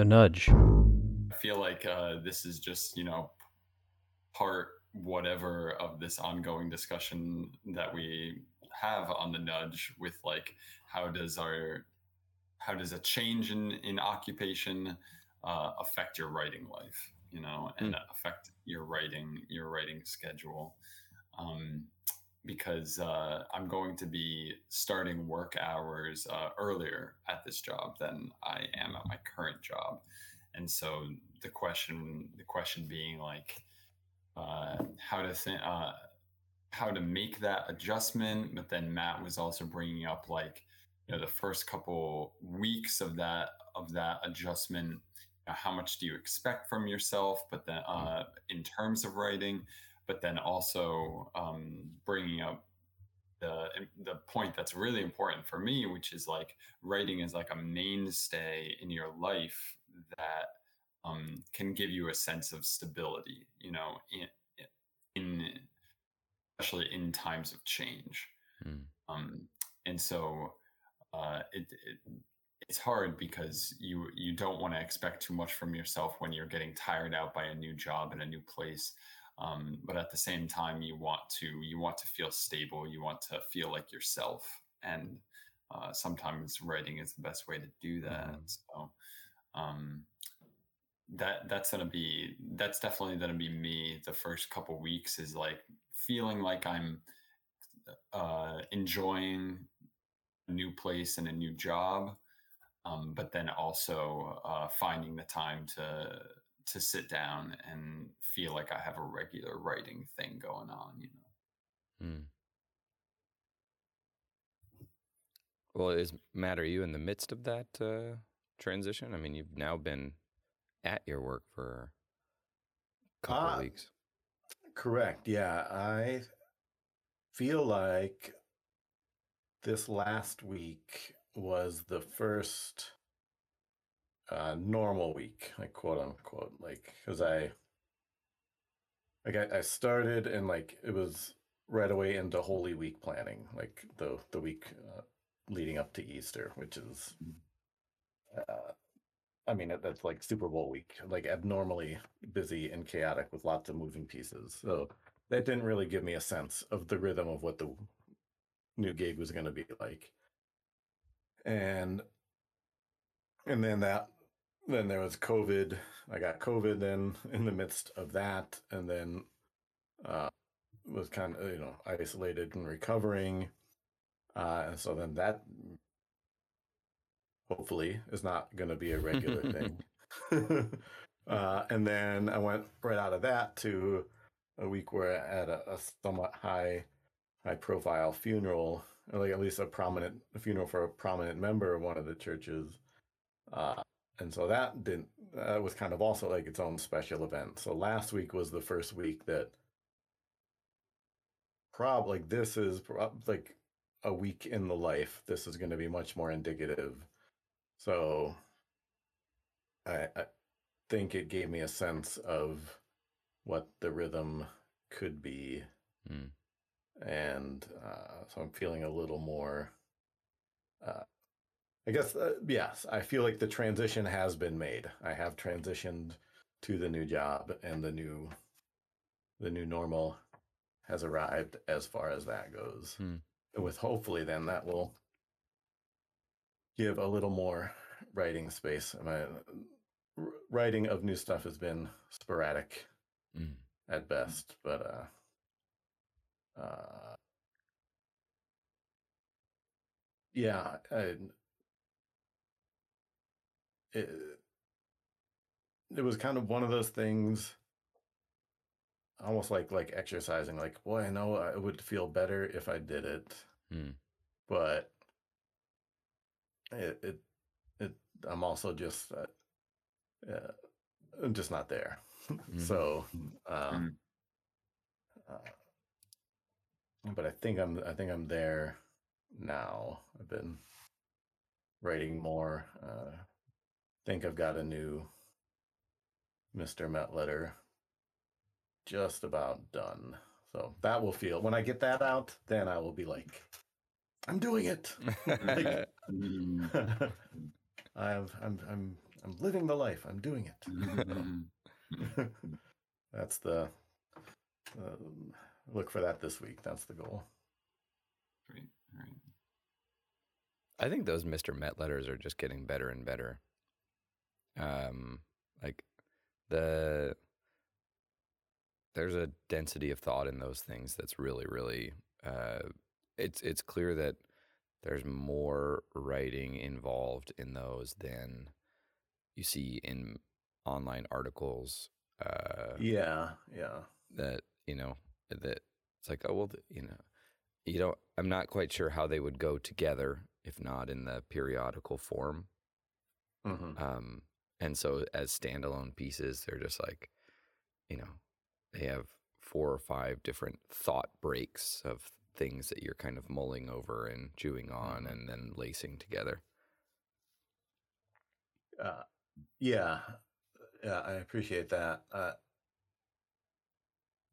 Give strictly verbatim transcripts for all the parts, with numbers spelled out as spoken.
the nudge. I feel like uh, this is just, you know, part whatever of this ongoing discussion that we have on the nudge with, like, how does our, how does a change in, in occupation uh, affect your writing life, you know, and mm. affect your writing, your writing schedule. Um, because uh, I'm going to be starting work hours uh, earlier at this job than I am at my current job. And so the question, the question being like, uh, how to think, uh, how to make that adjustment. But then Matt was also bringing up, like, you know, the first couple weeks of that, of that adjustment, you know, how much do you expect from yourself? But then uh, in terms of writing, but then also um, bringing up the the point that's really important for me, which is like writing is like a mainstay in your life that um, can give you a sense of stability, you know, in, in especially in times of change. Mm. Um, and so uh, it, it it's hard because you you don't want to expect too much from yourself when you're getting tired out by a new job and a new place. Um, but at the same time, you want to you want to feel stable. You want to feel like yourself, and uh, sometimes writing is the best way to do that. Mm-hmm. So um, that that's gonna be that's definitely gonna be me. The first couple weeks is like feeling like I'm uh, enjoying a new place and a new job, um, but then also uh, finding the time to. to sit down and feel like I have a regular writing thing going on, you know? Mm. Well, is Matt, are you in the midst of that uh, transition? I mean, you've now been at your work for a couple uh, of weeks. Correct. Yeah. I feel like this last week was the first Uh, normal week, like quote unquote, like because I, like I, I started and like it was right away into Holy Week planning, like the the week uh, leading up to Easter, which is, uh, I mean that, that's like Super Bowl week, like abnormally busy and chaotic with lots of moving pieces. So that didn't really give me a sense of the rhythm of what the new gig was going to be like, and and then that. Then there was COVID. I got COVID then in the midst of that, and then uh, was kind of, you know, isolated and recovering. Uh, and so then that hopefully is not going to be a regular thing. uh, and then I went right out of that to a week where I had a, a somewhat high, high profile funeral, or like at least a prominent a funeral for a prominent member of one of the churches. Uh, And so that didn't, that was kind of also like its own special event. So last week was the first week that probably like this is prob- like a week in the life. This is going to be much more indicative. So I, I think it gave me a sense of what the rhythm could be. Mm. And uh, so I'm feeling a little more, uh, I guess, uh, yes, I feel like the transition has been made. I have transitioned to the new job, and the new the new normal has arrived as far as that goes. Hmm. With hopefully then that will give a little more writing space. My writing of new stuff has been sporadic mm. at best, but uh, uh, yeah, I... It, it was kind of one of those things, almost like like exercising, like, boy, I know I would feel better if I did it, mm. but it, it it I'm also just uh, uh, I'm just not there. Mm. So, um, mm. uh, but I think I'm I think I'm there now. I've been writing more. Uh, I think I've got a new Mister Met letter just about done. So that will feel, when I get that out, then I will be like, I'm doing it. Like, I've I'm I'm I'm living the life. I'm doing it. That's the uh, look for that this week. That's the goal. Great. All right. I think those Mister Met letters are just getting better and better. Um, like the there's a density of thought in those things that's really, really. Uh, it's it's clear that there's more writing involved in those than you see in online articles. Uh, yeah, yeah. That you know that it's like oh well the, you know you know I'm not quite sure how they would go together. If not in the periodical form. Mm-hmm. Um, and so as standalone pieces, they're just like, you know, they have four or five different thought breaks of things that you're kind of mulling over and chewing on and then lacing together. Uh, yeah. Yeah, I appreciate that. Uh,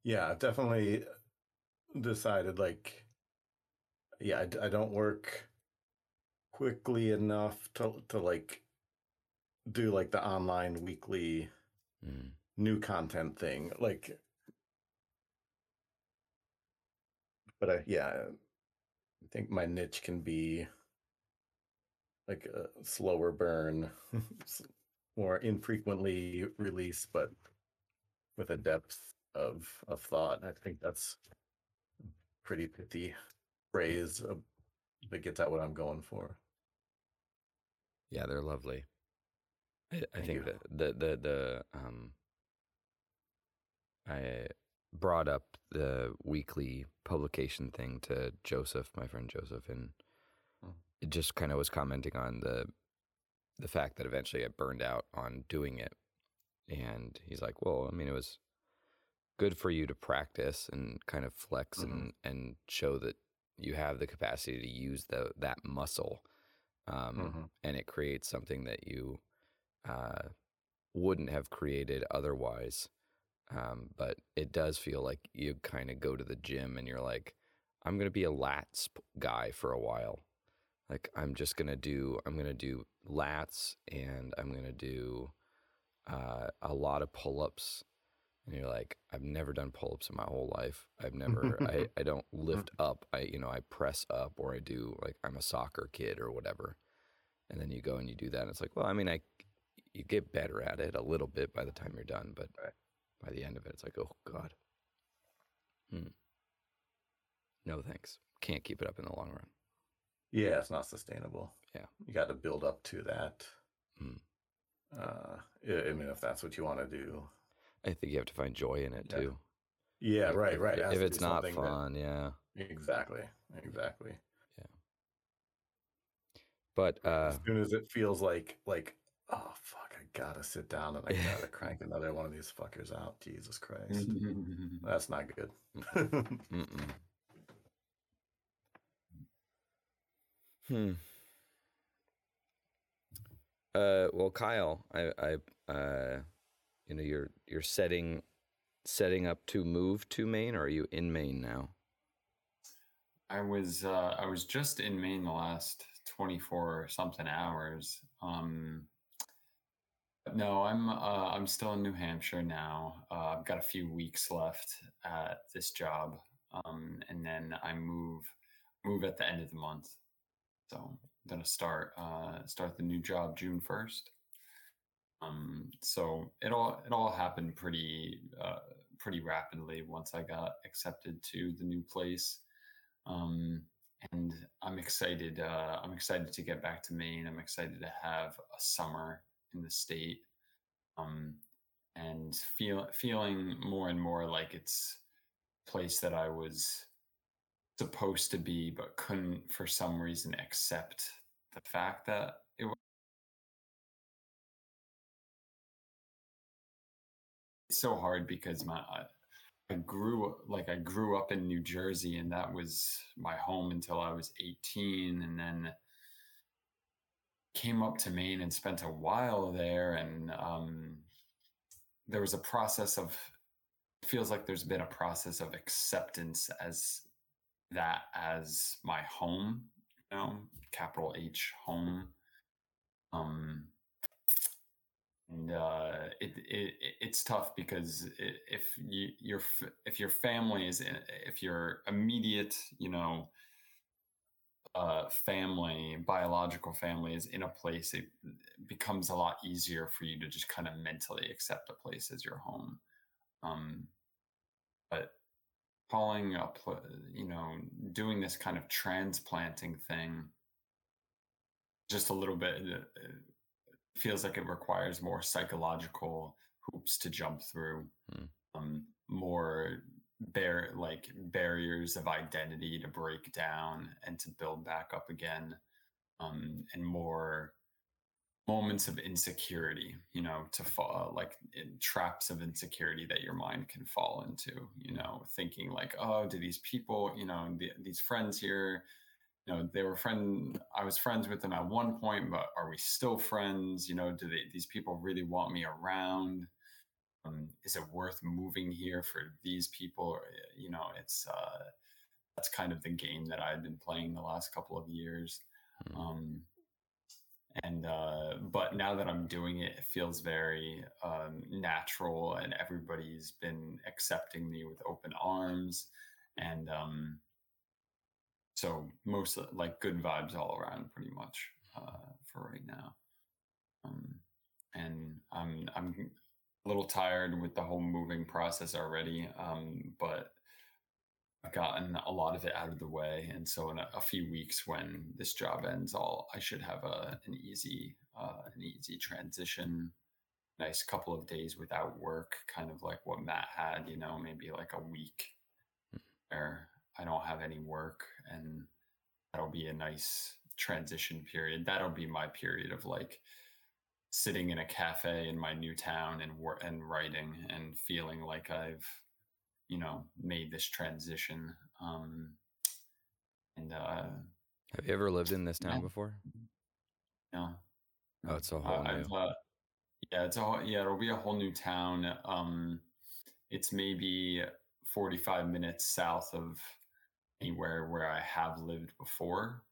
yeah, I've definitely decided like, yeah, I, I don't work quickly enough to to like do like the online weekly mm. new content thing, like. But I yeah, I think my niche can be like a slower burn, more infrequently released, but with a depth of of thought. I think that's a pretty pithy phrase that gets at what I'm going for. Yeah, they're lovely. I, I think that the, the, the, um, I brought up the weekly publication thing to Joseph, my friend Joseph, and it just kind of was commenting on the, the fact that eventually I burned out on doing it. And he's like, well, I mean, it was good for you to practice and kind of flex mm-hmm. and, and show that you have the capacity to use the, that muscle. Um, mm-hmm. And it creates something that you uh, wouldn't have created otherwise. Um, but it does feel like you kind of go to the gym and you're like, I'm going to be a lats guy for a while. Like, I'm just going to do, I'm going to do lats and I'm going to do uh, a lot of pull-ups. And you're like, I've never done pull-ups in my whole life. I've never, I, I don't lift up. I, you know, I press up or I do like, I'm a soccer kid or whatever. And then you go and you do that. And it's like, well, I mean, I, you get better at it a little bit by the time you're done, but right. by the end of it, it's like, oh God. Hmm. No, thanks. Can't keep it up in the long run. Yeah. It's not sustainable. Yeah. You got to build up to that. Hmm. Uh, I mean, if that's what you want to do. I think you have to find joy in it, yeah. too. Yeah, like, right, right. It if it's not fun, that... yeah. Exactly, exactly. Yeah. But uh, as soon as it feels like, like, oh, fuck, I gotta sit down and I gotta crank another one of these fuckers out. Jesus Christ. That's not good. Mm-mm. Mm-mm. Hmm. Uh, well, Kyle, I, I, uh, you know, you're you're setting setting up to move to Maine, or are you in Maine now? I was uh, I was just in Maine the last twenty-four or something hours. Um, no, I'm uh, I'm still in New Hampshire now. Uh, I've got a few weeks left at this job, um, and then I move move at the end of the month. So I'm gonna start uh, start the new job June first. Um, so it all, it all happened pretty, uh, pretty rapidly once I got accepted to the new place. Um, and I'm excited, uh, I'm excited to get back to Maine. I'm excited to have a summer in the state. Um, and feel, feeling more and more like it's a place that I was supposed to be, but couldn't for some reason accept the fact that it was. So hard because my I grew like I grew up in New Jersey, and that was my home until I was eighteen, and then came up to Maine and spent a while there, and um there was a process of feels like there's been a process of acceptance as that as my home, you know, capital H home. um and uh, it, it it's tough because if you, your if your family is in, if your immediate you know uh, family biological family is in a place, it becomes a lot easier for you to just kind of mentally accept a place as your home. Um, but calling up, you know, doing this kind of transplanting thing, just a little bit. It feels like it requires more psychological hoops to jump through, hmm. um, more bar- like barriers of identity to break down and to build back up again, um, and more moments of insecurity, you know, to fall like in traps of insecurity that your mind can fall into, you know, thinking like, oh, do these people, you know, the, these friends here, you know, they were friend, I was friends with them at one point, but are we still friends? You know, do they, these people really want me around? Um, is it worth moving here for these people? You know, it's, uh, that's kind of the game that I've been playing the last couple of years. Mm-hmm. Um, And, uh, but now that I'm doing it, it feels very, um, natural, and everybody's been accepting me with open arms. And, um, so most like good vibes all around pretty much, uh, for right now. Um, and I'm, I'm a little tired with the whole moving process already. Um, but I've gotten a lot of it out of the way, and so in a, a few weeks when this job ends, I'll I should have a an easy uh, an easy transition, nice couple of days without work, kind of like what Matt had, you know, maybe like a week where I don't have any work, and that'll be a nice transition period. That'll be my period of like sitting in a cafe in my new town and wor- and writing and feeling like I've, you know, made this transition. Um, and, uh, have you ever lived in this town I, before? No. Oh, it's a whole uh, new. Uh, yeah, it's a whole, yeah, it'll be a whole new town. Um, it's maybe forty-five minutes south of anywhere where I have lived before.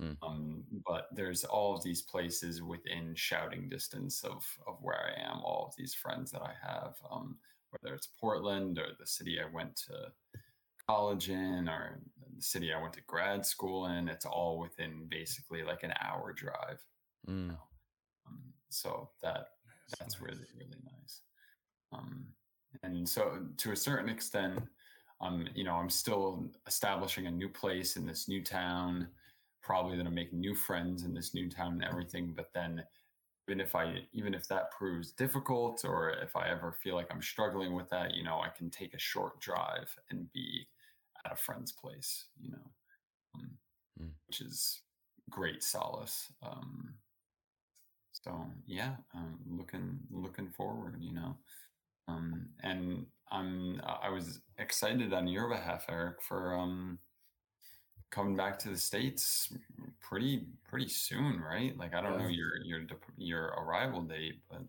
Hmm. Um, but there's all of these places within shouting distance of, of where I am, all of these friends that I have, um, whether it's Portland or the city I went to college in or the city I went to grad school in, it's all within basically like an hour drive. Mm. You know? Um, so that that's, that's nice. really, really nice. Um, and so to a certain extent, um, you know, I'm still establishing a new place in this new town, probably going to make new friends in this new town and everything. But then Even if I, even if that proves difficult, or if I ever feel like I'm struggling with that, you know, I can take a short drive and be at a friend's place, you know, um, mm. which is great solace. Um, so yeah, um, looking, looking forward, you know, um, and I'm, I was excited on your behalf, Eric, for, um, coming back to the States pretty pretty soon, right? Like I don't know your your your arrival date, but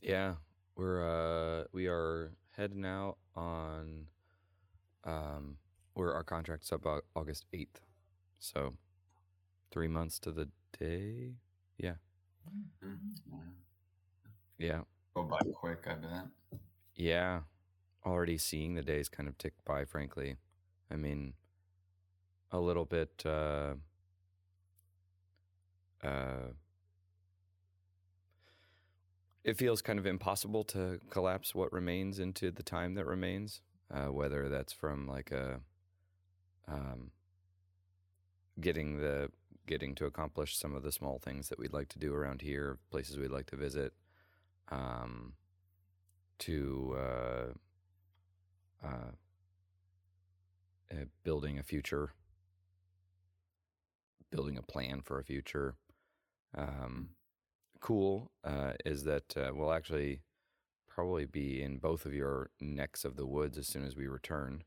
yeah, we're uh we are heading out on um where our contract's up August eighth, so three months to the day. Yeah, mm-hmm. Yeah, go by quick, I bet. Yeah, already seeing the days kind of tick by. Frankly, I mean. A little bit uh, uh, it feels kind of impossible to collapse what remains into the time that remains, uh, whether that's from like a um, getting the getting to accomplish some of the small things that we'd like to do around here, places we'd like to visit, um, to uh, uh, uh, building a future. Building a plan for a future. Um, cool uh, is that uh, we'll actually probably be in both of your necks of the woods as soon as we return.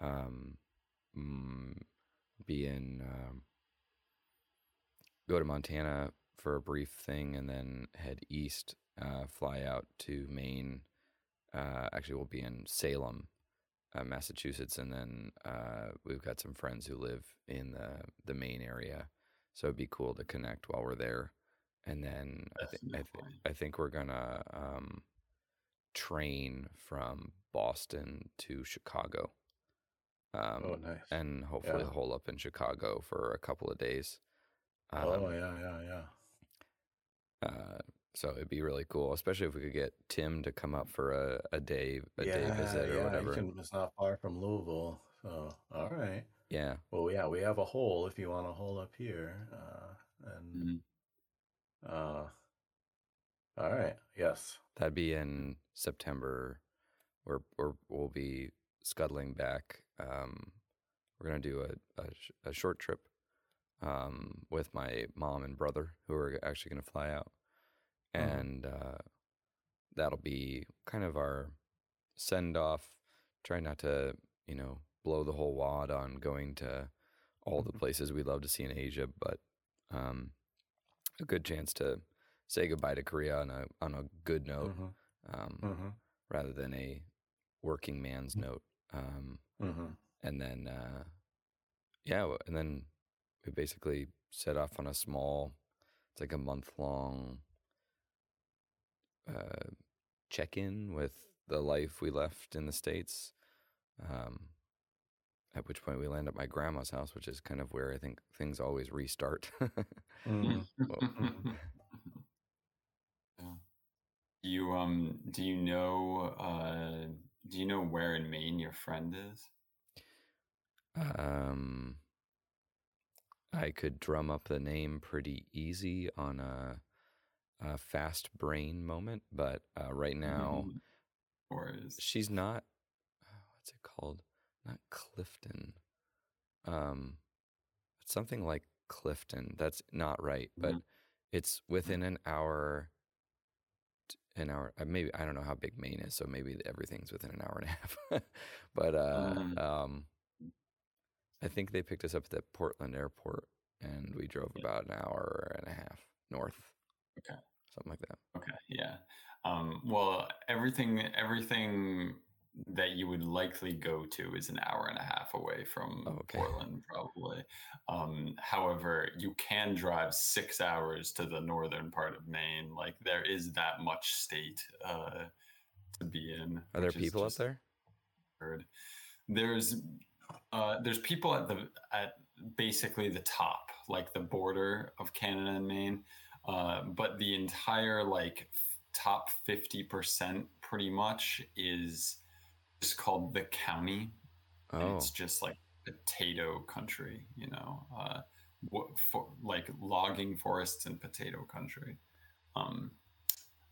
Um, mm, be in, um, go to Montana for a brief thing and then head east, uh, fly out to Maine. Uh, actually, we'll be in Salem, Uh, Massachusetts, and then uh, we've got some friends who live in the the Maine area, so it'd be cool to connect while we're there, And then I, th- I, th- I think we're going to um, train from Boston to Chicago. Um, oh, nice. And hopefully yeah. hole up in Chicago for a couple of days. Um, oh, yeah, yeah, yeah. Uh, so it'd be really cool, especially if we could get Tim to come up for a, a day a yeah, day visit or yeah, whatever. Can, it's not far from Louisville. So, all right. Yeah. Well, yeah, we have a hole if you want a hole up here. Uh, and... Mm-hmm. Uh, all right. Yes. That'd be in September. We're, we're, we'll be scuttling back. Um, we're going to do a, a, a short trip, um, with my mom and brother who are actually going to fly out. And, oh. uh, that'll be kind of our send off. Try not to, you know, blow the whole wad on going to all the places we love to see in Asia, but, um, a good chance to say goodbye to Korea on a on a good note, mm-hmm. Um, mm-hmm. rather than a working man's mm-hmm. note. Um, mm-hmm. And then, uh, yeah, and then we basically set off on a small, it's like a month long uh, check in with the life we left in the States. Um, at which point we land at my grandma's house, which is kind of where I think things always restart. mm. yeah. Do you um do you know uh do you know where in Maine your friend is? Um, I could drum up the name pretty easy on a, a fast brain moment, but uh, right now, mm. or is she's not? Oh, what's it called? Not Clifton. Um, it's something like Clifton. That's not right, but yeah. It's within an hour, an hour, maybe, I don't know how big Maine is, so maybe everything's within an hour and a half. But uh, um, um, I think they picked us up at the Portland airport, and we drove yeah. about an hour and a half north. Okay. Something like that. Okay, yeah. Um, well, everything, everything... that you would likely go to is an hour and a half away from okay. Portland, probably. Um, however, you can drive six hours to the northern part of Maine. Like, there is that much state uh, to be in. Are there people up there? Weird. There's uh, there's people at the at basically the top, like the border of Canada and Maine, uh, but the entire like f- top fifty percent pretty much is. It's called the county. Oh. And it's just like potato country, you know, uh, what for, like logging forests and potato country. Um,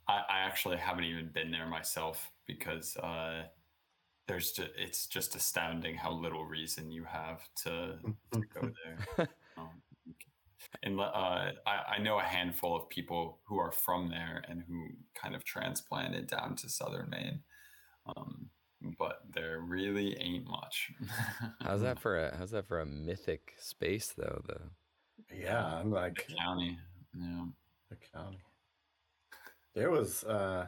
I, I actually haven't even been there myself because uh, there's just, it's just astounding how little reason you have to, to go there. Um, and uh, I, I know a handful of people who are from there and who kind of transplanted down to southern Maine. Um, But there really ain't much. how's that for a how's that for a mythic space though? The yeah, I'm like the county. Yeah, the county. There was uh,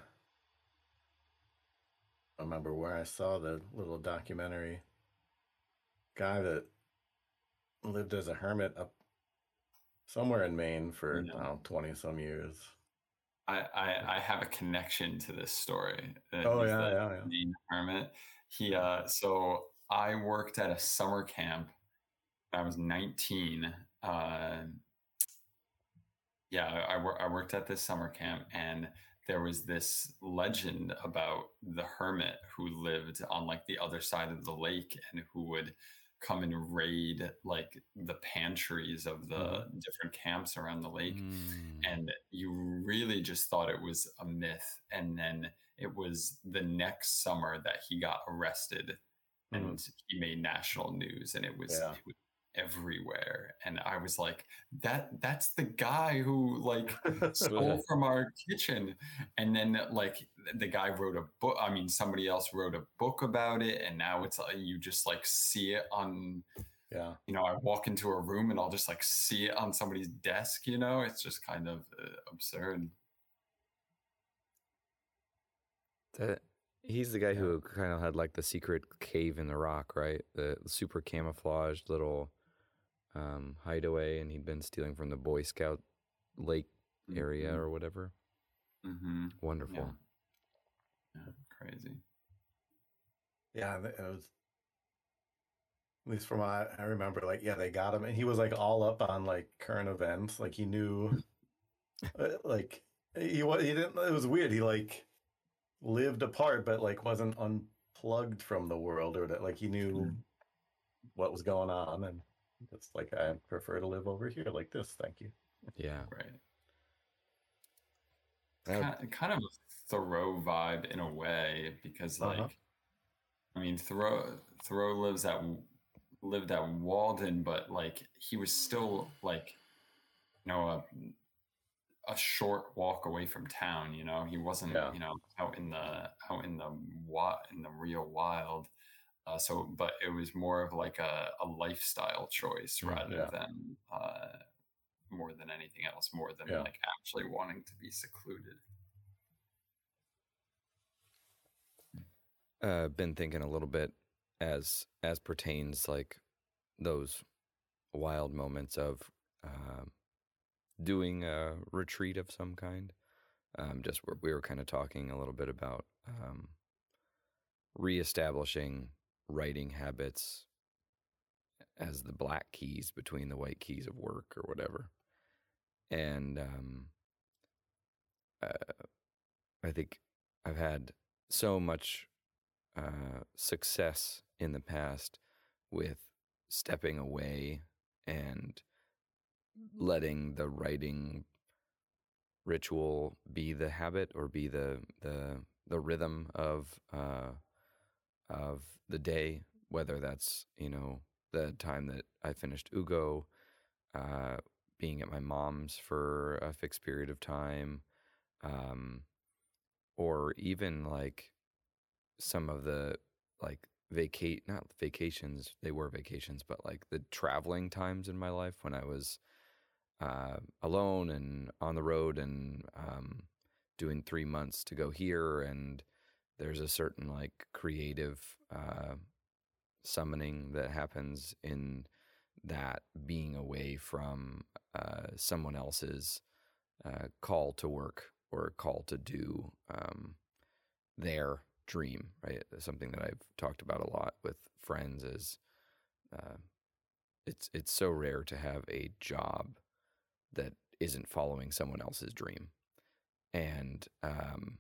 I remember where I saw the little documentary guy that lived as a hermit up somewhere in Maine for yeah. I don't know, twenty some years. I, I, I have a connection to this story. Oh yeah, the yeah, yeah. Maine hermit. He uh, so I worked at a summer camp. I was nineteen. Uh, yeah, I, I I worked at this summer camp, and there was this legend about the hermit who lived on like the other side of the lake, and who would come and raid like the pantries of the mm. different camps around the lake. Mm. And you really just thought it was a myth. And then it was the next summer that he got arrested mm. and he made national news, and it was, yeah. it was everywhere. And I was like, that that's the guy who like stole from our kitchen. And then like the guy wrote a book, I mean somebody else wrote a book about it, and now it's like you just like see it on yeah you know I walk into a room and I'll just like see it on somebody's desk, you know. It's just kind of uh, absurd. That he's the guy yeah. who kind of had like the secret cave in the rock, right? The super camouflaged little Um, hideaway, and he'd been stealing from the Boy Scout lake mm-hmm. area or whatever. Mm-hmm. Wonderful. Yeah. Yeah, crazy. Yeah, it was, at least from what I remember, like, yeah, they got him, and he was like all up on like current events. Like he knew, like he was. He didn't. It was weird. He like lived apart, but like wasn't unplugged from the world, or that like he knew mm-hmm. what was going on, and it's like, I prefer to live over here like this. Thank you. Yeah. Right. Kind of, kind of a Thoreau vibe in a way, because like, uh-huh. I mean, Thoreau Thoreau lives at lived at Walden, but like he was still like, you know, a, a short walk away from town. You know, he wasn't yeah. you know out in the out in the what in the real wild. Uh, so, but it was more of like a, a lifestyle choice rather yeah. than. Uh, more than anything else, more than yeah. like actually wanting to be secluded. Uh, been thinking a little bit as, as pertains like those wild moments of, um, doing a retreat of some kind. Um, just where we were kind of talking a little bit about, um, reestablishing writing habits as the black keys between the white keys of work or whatever. And um, uh, I think I've had so much uh, success in the past with stepping away and letting the writing ritual be the habit or be the the the rhythm of uh, of the day, whether that's, you know, the time that I finished Ugo, uh, being at my mom's for a fixed period of time, um, or even like some of the like vacate, not vacations, they were vacations, but like the traveling times in my life when I was uh, alone and on the road and um, doing three months to go here. And there's a certain like creative uh summoning that happens in that being away from uh, someone else's uh, call to work or call to do um, their dream, right? Something that I've talked about a lot with friends is uh, it's it's so rare to have a job that isn't following someone else's dream. And um,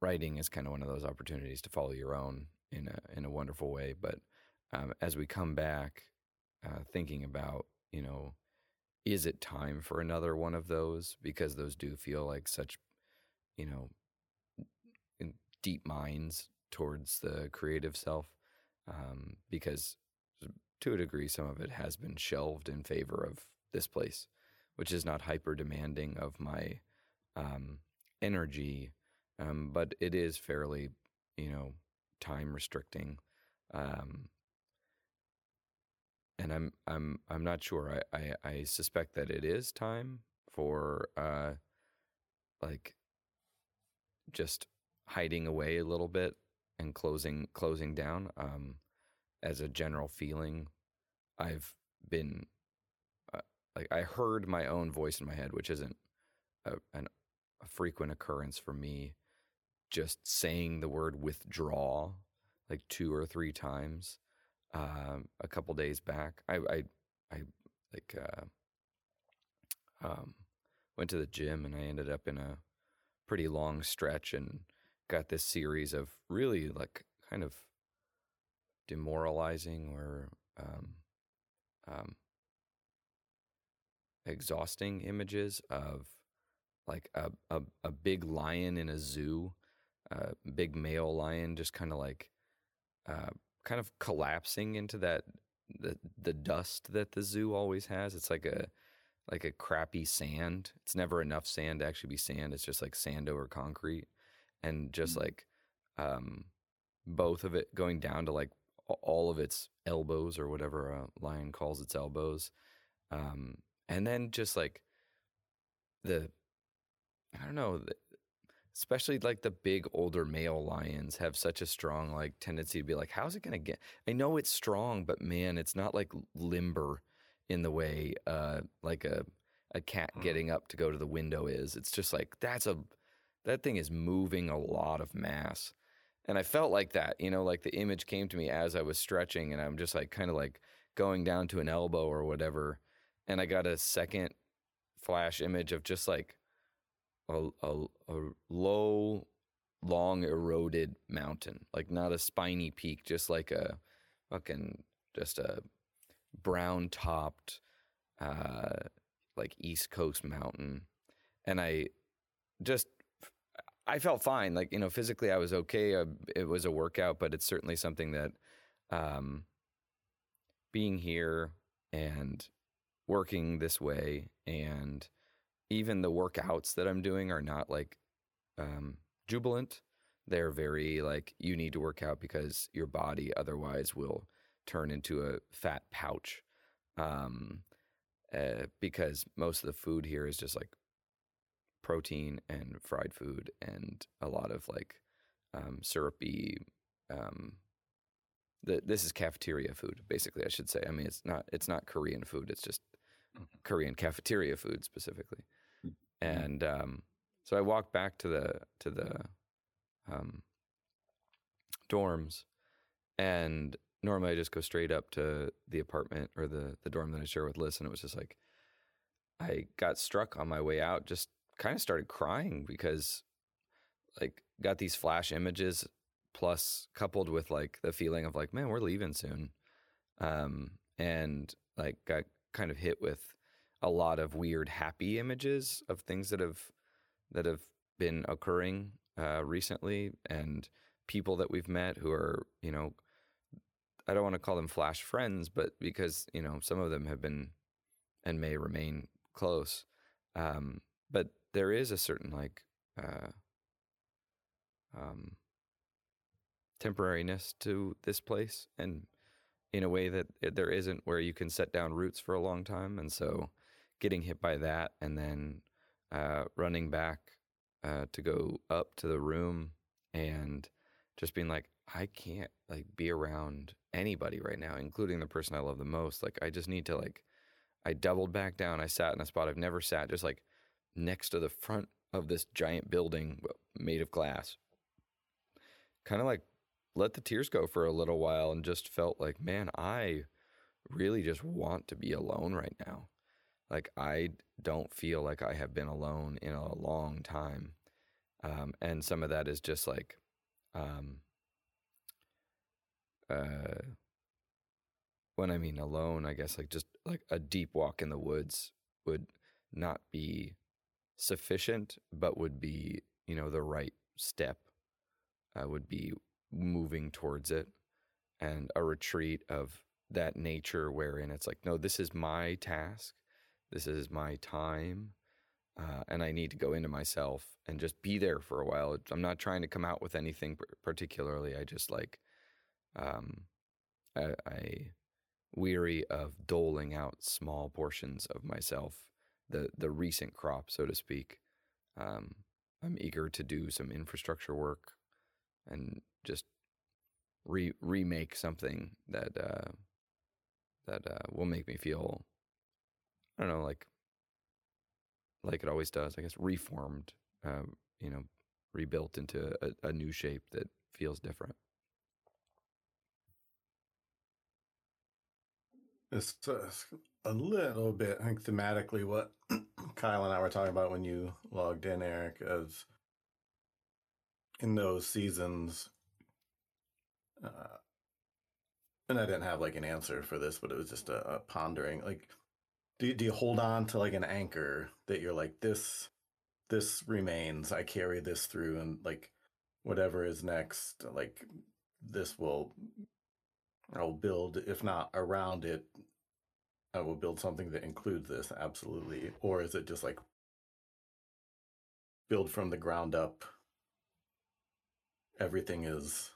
writing is kind of one of those opportunities to follow your own in a in a wonderful way. But um, as we come back, uh, thinking about, you know, is it time for another one of those? Because those do feel like such, you know, in deep minds towards the creative self. Um, because to a degree, some of it has been shelved in favor of this place, which is not hyper demanding of my um, energy, um, but it is fairly, you know, time restricting, um, and I'm I'm I'm not sure. I, I, I suspect that it is time for uh, like just hiding away a little bit and closing closing down. Um, as a general feeling, I've been uh, like I heard my own voice in my head, which isn't a, an, a frequent occurrence for me. Just saying the word withdraw like two or three times um, a couple days back. I I, I like uh, um, went to the gym and I ended up in a pretty long stretch and got this series of really like kind of demoralizing or um, um, exhausting images of like a, a, a big lion in a zoo. A uh, big male lion just kind of like uh, kind of collapsing into that the the dust that the zoo always has. It's like a like a crappy sand. It's never enough sand to actually be sand. It's just like sand over concrete, and just mm-hmm. like um, both of it going down to like all of its elbows or whatever a lion calls its elbows, um, and then just like the I don't know. The, Especially like the big older male lions have such a strong like tendency to be like, how's it going to get? I know it's strong, but man, it's not like limber in the way uh, like a a cat getting up to go to the window is. It's just like, that's a, that thing is moving a lot of mass. And I felt like that, you know, like the image came to me as I was stretching, and I'm just like kind of like going down to an elbow or whatever. And I got a second flash image of just like a, a, a low, long eroded mountain, like not a spiny peak, just like a fucking, just a brown topped, uh, like East Coast mountain. And I just, I felt fine. Like, you know, physically I was okay. I, it was a workout, but it's certainly something that, um, being here and working this way, and even the workouts that I'm doing are not like, um, jubilant. They're very like, you need to work out because your body otherwise will turn into a fat pouch. Um, Uh, because most of the food here is just like protein and fried food and a lot of like um, syrupy. Um, the, this is cafeteria food, basically. I should say. I mean, it's not it's not Korean food. It's just Korean cafeteria food specifically. And um, so I walked back to the to the um, dorms, and normally I just go straight up to the apartment or the, the dorm that I share with Liz, and it was just like, I got struck on my way out, just kind of started crying because like got these flash images plus coupled with like the feeling of like, man, we're leaving soon. Um, and like got kind of hit with a lot of weird, happy images of things that have, that have been occurring uh, recently, and people that we've met who are, you know, I don't want to call them flash friends, but because, you know, some of them have been and may remain close. Um, but there is a certain like uh, um, temporariness to this place, and in a way that it, there isn't where you can set down roots for a long time. And so getting hit by that and then uh, running back uh, to go up to the room and just being like, I can't like be around anybody right now, including the person I love the most. Like, I just need to like, I doubled back down. I sat in a spot I've never sat, just like next to the front of this giant building made of glass. Kind of like let the tears go for a little while and just felt like, man, I really just want to be alone right now. Like, I don't feel like I have been alone in a long time. Um, and some of that is just like, um, Uh, when I mean alone, I guess like just like a deep walk in the woods would not be sufficient, but would be, you know, the right step, uh, would be moving towards it. And a retreat of that nature wherein it's like, no, this is my task. This is my time. Uh, and I need to go into myself and just be there for a while. I'm not trying to come out with anything particularly. I just like, Um, I, I weary of doling out small portions of myself, the the recent crop, so to speak. Um, I'm eager to do some infrastructure work and just re remake something that uh, that uh, will make me feel, I don't know, like like it always does, I guess, reformed, uh, you know, rebuilt into a, a new shape that feels different. It's a little bit, I think, thematically what Kyle and I were talking about when you logged in, Eric, of in those seasons, uh, and I didn't have like an answer for this, but it was just a, a pondering. Like, do, do you hold on to like an anchor that you're like, this, this remains, I carry this through, and like whatever is next, like this will... I'll build, if not around it, I will build something that includes this, absolutely. Or is it just like build from the ground up? Everything is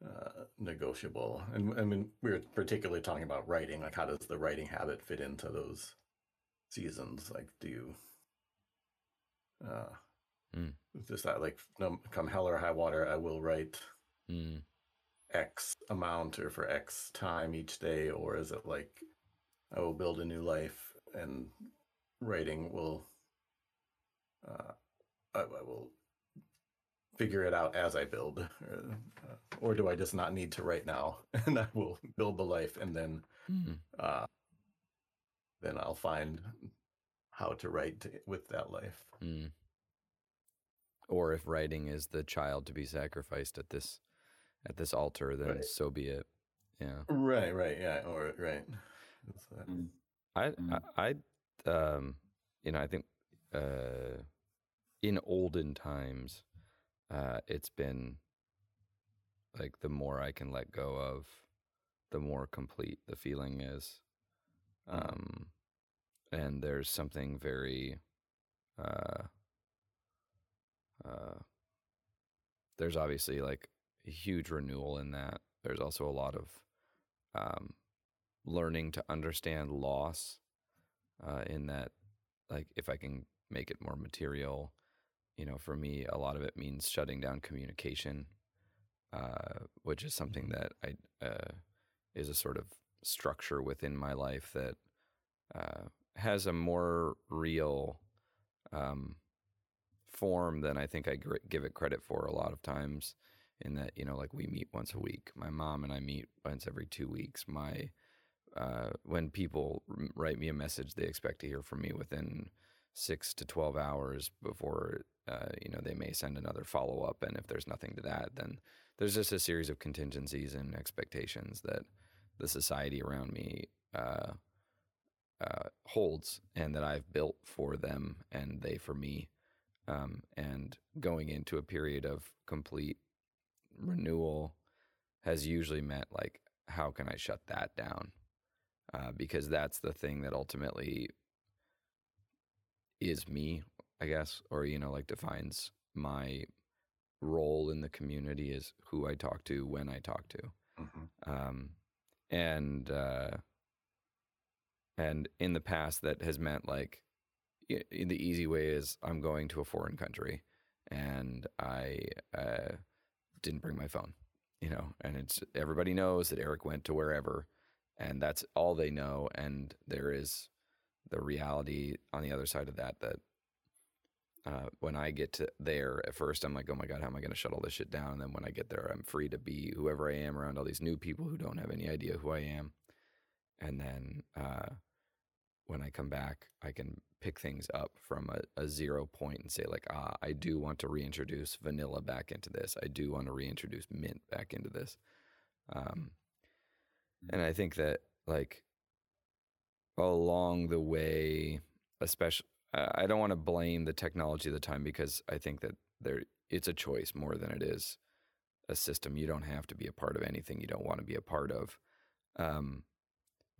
uh, negotiable. And I mean, we were particularly talking about writing. Like, how does the writing habit fit into those seasons? Like, do you... Uh, mm. Is this that, like, no, come hell or high water, I will write... Mm. X amount or for X time each day? Or is it like, I will build a new life and writing will, uh, I, I will figure it out as I build, or, uh, or do I just not need to write now? And I will build the life, and then, mm. uh, then I'll find how to write with that life. Mm. Or if writing is the child to be sacrificed at this, at this altar, then right. so be it. Yeah. Right. Right. Yeah. Or right. Mm. I, I, I, um, you know, I think, uh, in olden times, uh, it's been like, the more I can let go of, the more complete the feeling is. Um, and there's something very, uh, uh, there's obviously like a huge renewal in that. There's also a lot of, um, learning to understand loss, uh, in that, like, if I can make it more material, you know, for me, a lot of it means shutting down communication, uh, which is something that I, uh, is a sort of structure within my life that, uh, has a more real, um, form than I think I gr- give it credit for a lot of times, in that, you know, like, we meet once a week. My mom and I meet once every two weeks. My, uh, when people write me a message, they expect to hear from me within six to twelve hours before, uh, you know, they may send another follow-up. And if there's nothing to that, then there's just a series of contingencies and expectations that the society around me, uh, uh, holds, and that I've built for them and they for me. Um, and going into a period of complete renewal has usually meant, like, how can I shut that down? Uh, because that's the thing that ultimately is me, I guess, or, you know, like, defines my role in the community, is who I talk to, when I talk to. Mm-hmm. Um, and, uh, and in the past that has meant, like, the easy way is I'm going to a foreign country and I, uh, didn't bring my phone, you know, and it's, everybody knows that Eric went to wherever, and that's all they know. And there is the reality on the other side of that, that, uh, when I get to there at first, I'm like, oh my God, how am I going to shut all this shit down? And then when I get there, I'm free to be whoever I am around all these new people who don't have any idea who I am. And then, uh, when I come back, I can pick things up from a, a zero point and say, like, ah, I do want to reintroduce vanilla back into this. I do want to reintroduce mint back into this. Um, and I think that, like, along the way, especially, I don't want to blame the technology of the time, because I think that there, it's a choice more than it is a system. You don't have to be a part of anything you don't want to be a part of. Um,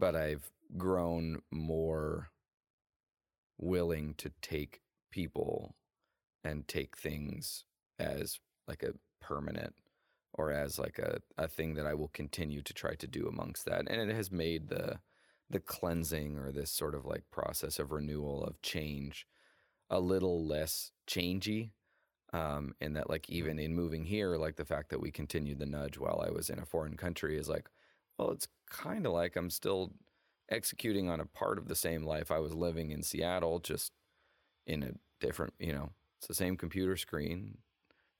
but I've grown more willing to take people and take things as, like, a permanent, or as, like, a, a thing that I will continue to try to do amongst that. And it has made the the cleansing, or this sort of, like, process of renewal, of change, a little less changey. Um, and that, like, even in moving here, like, the fact that we continued the nudge while I was in a foreign country is, like, well, it's kind of like I'm still executing on a part of the same life I was living in Seattle, just in a different, you know, it's the same computer screen,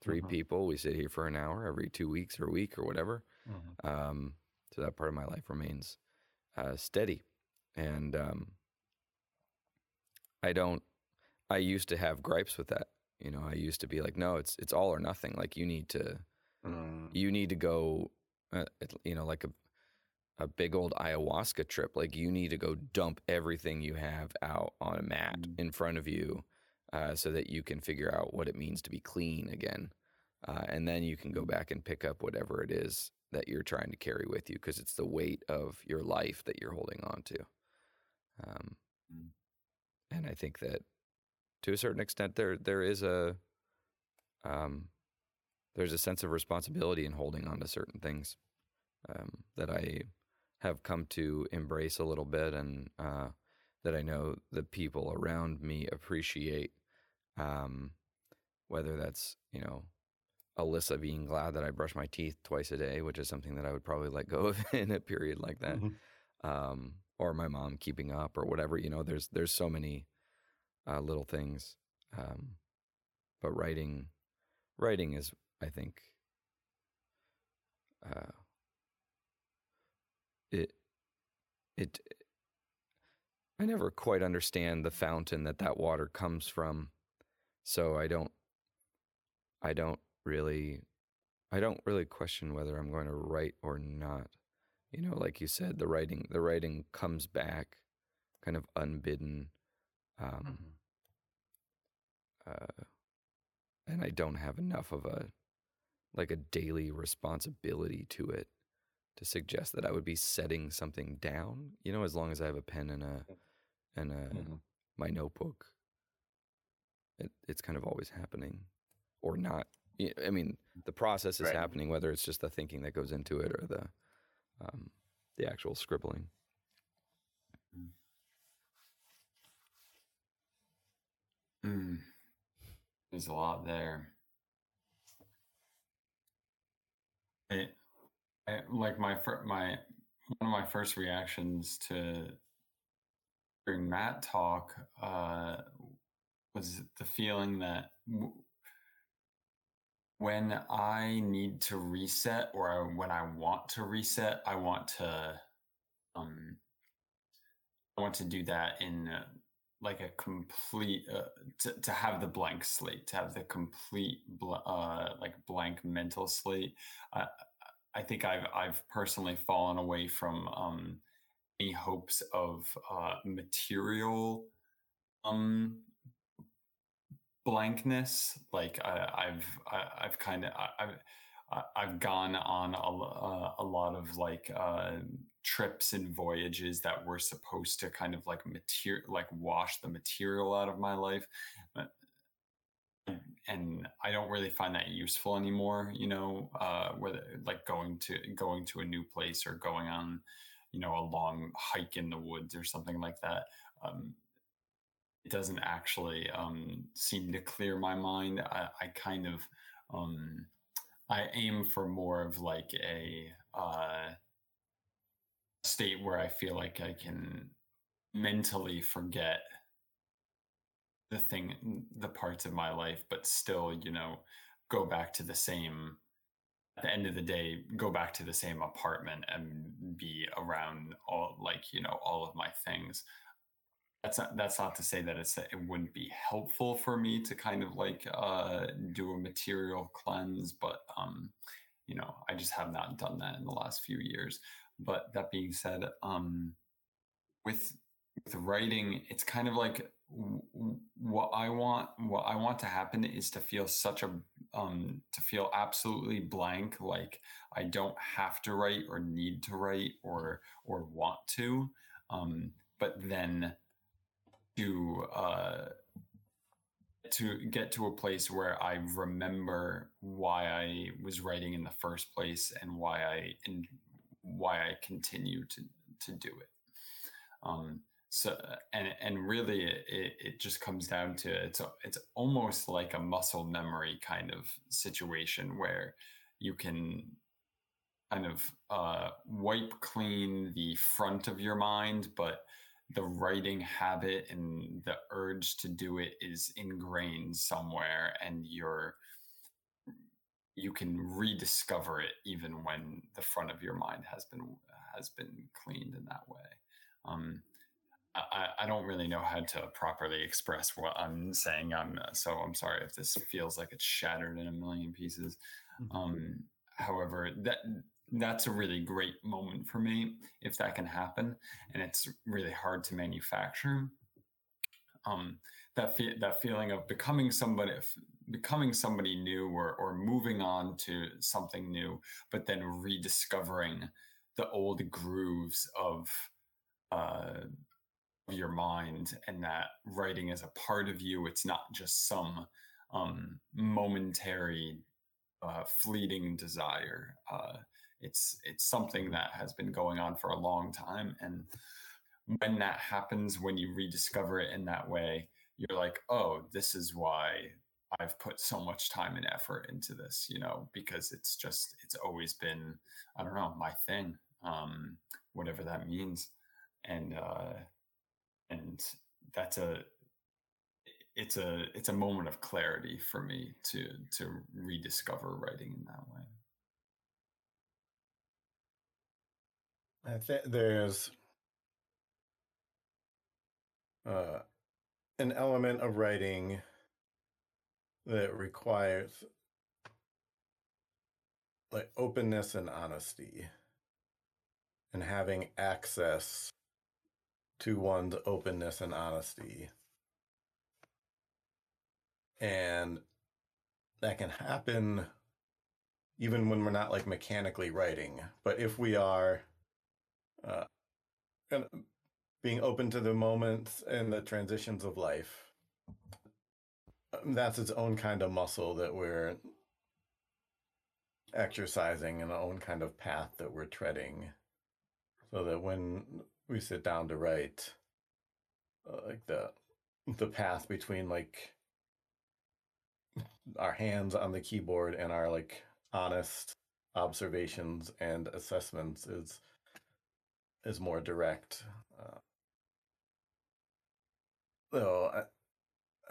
three mm-hmm. people, we sit here for an hour every two weeks or a week or whatever. Mm-hmm. Um, so that part of my life remains uh, steady. And um, I don't, I used to have gripes with that. You know, I used to be like, no, it's, it's all or nothing. Like, you need to, mm. you need to go, uh, you know, like a, a big old ayahuasca trip. Like, you need to go dump everything you have out on a mat in front of you, uh, so that you can figure out what it means to be clean again. Uh, and then you can go back and pick up whatever it is that you're trying to carry with you, because it's the weight of your life that you're holding on to. Um, and I think that to a certain extent there, there is a, um, there's a sense of responsibility in holding on to certain things, um, that I have come to embrace a little bit, and uh, that I know the people around me appreciate, um, whether that's, you know, Alyssa being glad that I brush my teeth twice a day, which is something that I would probably let go of in a period like that, mm-hmm. um, or my mom keeping up or whatever. You know, there's, there's so many uh, little things. Um, but writing, writing is, I think, uh, it, it, I never quite understand the fountain that that water comes from. So I don't, I don't really, I don't really question whether I'm going to write or not. You know, like you said, the writing, the writing comes back kind of unbidden. Um, mm-hmm. uh, and I don't have enough of a, like a daily responsibility to it to suggest that I would be setting something down, you know, as long as I have a pen and a, and a, mm-hmm. my notebook, it, it's kind of always happening or not. I mean, the process is right. happening, whether it's just the thinking that goes into it or the, Um, the actual scribbling. Mm. There's a lot there. It, it, like my fir- my one of my first reactions to hearing Matt talk uh, was the feeling that w- when I need to reset, or I, when I want to reset, I want to, um, I want to do that in uh, like a complete, uh, to, to have the blank slate, to have the complete, bl- uh, like blank mental slate. I, I think I've, I've personally fallen away from um, any hopes of uh, material um. blankness. Like I, I've, I, I've kind of, I've, I've gone on a, a lot of like uh, trips and voyages that were supposed to kind of like material, like wash the material out of my life, and I don't really find that useful anymore. You know, uh, whether like going to going to a new place or going on, you know, a long hike in the woods or something like that. Um, It doesn't actually um, seem to clear my mind. I, I kind of, um, I aim for more of like a uh, state where I feel like I can mentally forget the thing, the parts of my life, but still, you know, go back to the same, at the end of the day, go back to the same apartment and be around all, like, you know, all of my things. That's not, that's not to say that it's, it wouldn't be helpful for me to kind of like uh, do a material cleanse, but, um, you know, I just have not done that in the last few years. But that being said, um, with, with writing, it's kind of like w- what I want, what I want to happen is to feel such a, um, to feel absolutely blank, like I don't have to write or need to write or, or want to. Um, but then, to uh to get to a place where I remember why I was writing in the first place and why I and why I continue to to do it. Um so and and really it it just comes down to it's a, it's almost like a muscle memory kind of situation where you can kind of uh wipe clean the front of your mind, but the writing habit and the urge to do it is ingrained somewhere, and you're, you can rediscover it even when the front of your mind has been, has been cleaned in that way. Um, I, I don't really know how to properly express what I'm saying. I'm so I'm sorry if this feels like it's shattered in a million pieces. Mm-hmm. Um, however, that, that's a really great moment for me if that can happen, and it's really hard to manufacture. Um, that fe- that feeling of becoming somebody, becoming somebody new, or or moving on to something new, but then rediscovering the old grooves of uh, of your mind, and that writing is a part of you. It's not just some um, momentary, uh, fleeting desire. Uh, It's it's something that has been going on for a long time, and when that happens, when you rediscover it in that way, you're like, oh, this is why I've put so much time and effort into this, you know, because it's just it's always been, I don't know, my thing, um, whatever that means, and uh, and that's a it's a it's a moment of clarity for me to to rediscover writing in that way. I think there's uh, an element of writing that requires like openness and honesty, and having access to one's openness and honesty. And that can happen even when we're not like mechanically writing, but if we are uh, being open to the moments and the transitions of life, that's its own kind of muscle that we're exercising and our own kind of path that we're treading, so that when we sit down to write, uh, like the the path between like our hands on the keyboard and our like honest observations and assessments is is more direct. Uh, so I,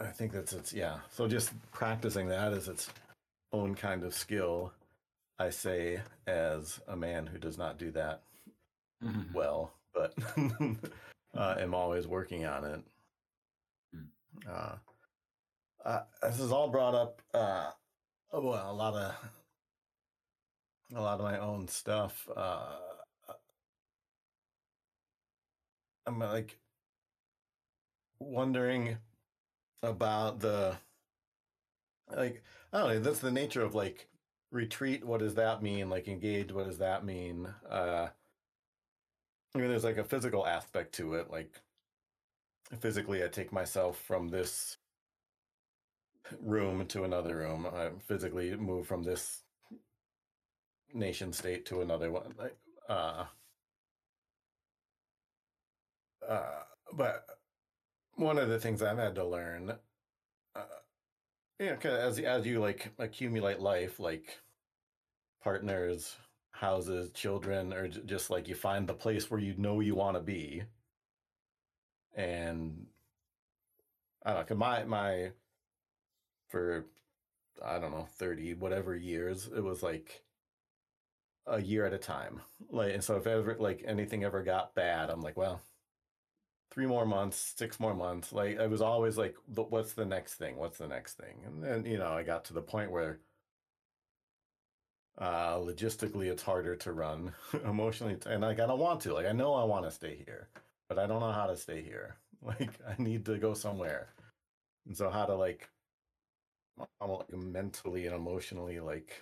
I think that's it's yeah. So just practicing that is its own kind of skill. I say as a man who does not do that mm-hmm. well, but uh, am always working on it. Uh, uh, this is all brought up. Uh, well, a lot of a lot of my own stuff. Uh, I'm like wondering about the like. I don't know. That's the nature of like. Retreat, what does that mean? Like engage, what does that mean? Uh, I mean, there's like a physical aspect to it. Like physically, I take myself from this room to another room. I physically move from this nation state to another one. Like, uh, uh, but one of the things I've had to learn, uh, yeah, cause as as you like accumulate life, like partners, houses, children, or j- just like you find the place where you know you want to be. And I don't know, my my for I don't know thirty whatever years, it was like a year at a time. Like, and so if ever like anything ever got bad, I'm like, well. Three more months, six more months. Like I was always like, but what's the next thing? What's the next thing? And then, you know, I got to the point where uh, logistically it's harder to run emotionally. And like, I don't want to, like, I know I want to stay here, but I don't know how to stay here. Like I need to go somewhere. And so how to like, almost like mentally and emotionally, like,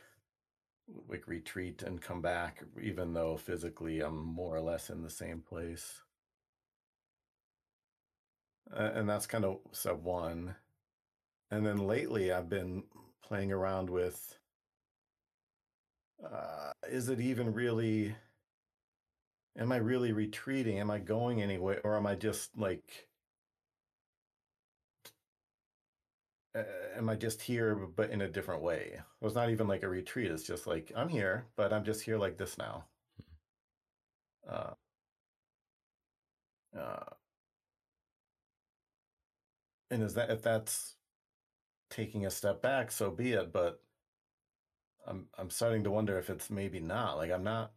like retreat and come back, even though physically I'm more or less in the same place. Uh, and that's kind of sub one. And then lately I've been playing around with, uh, is it even really, am I really retreating? Am I going anywhere? Or am I just like, uh, am I just here, but in a different way? Well, it's not even like a retreat. It's just like, I'm here, but I'm just here like this now. Uh, uh, And is that if that's taking a step back, so be it. But I'm I'm starting to wonder if it's maybe not. Like I'm not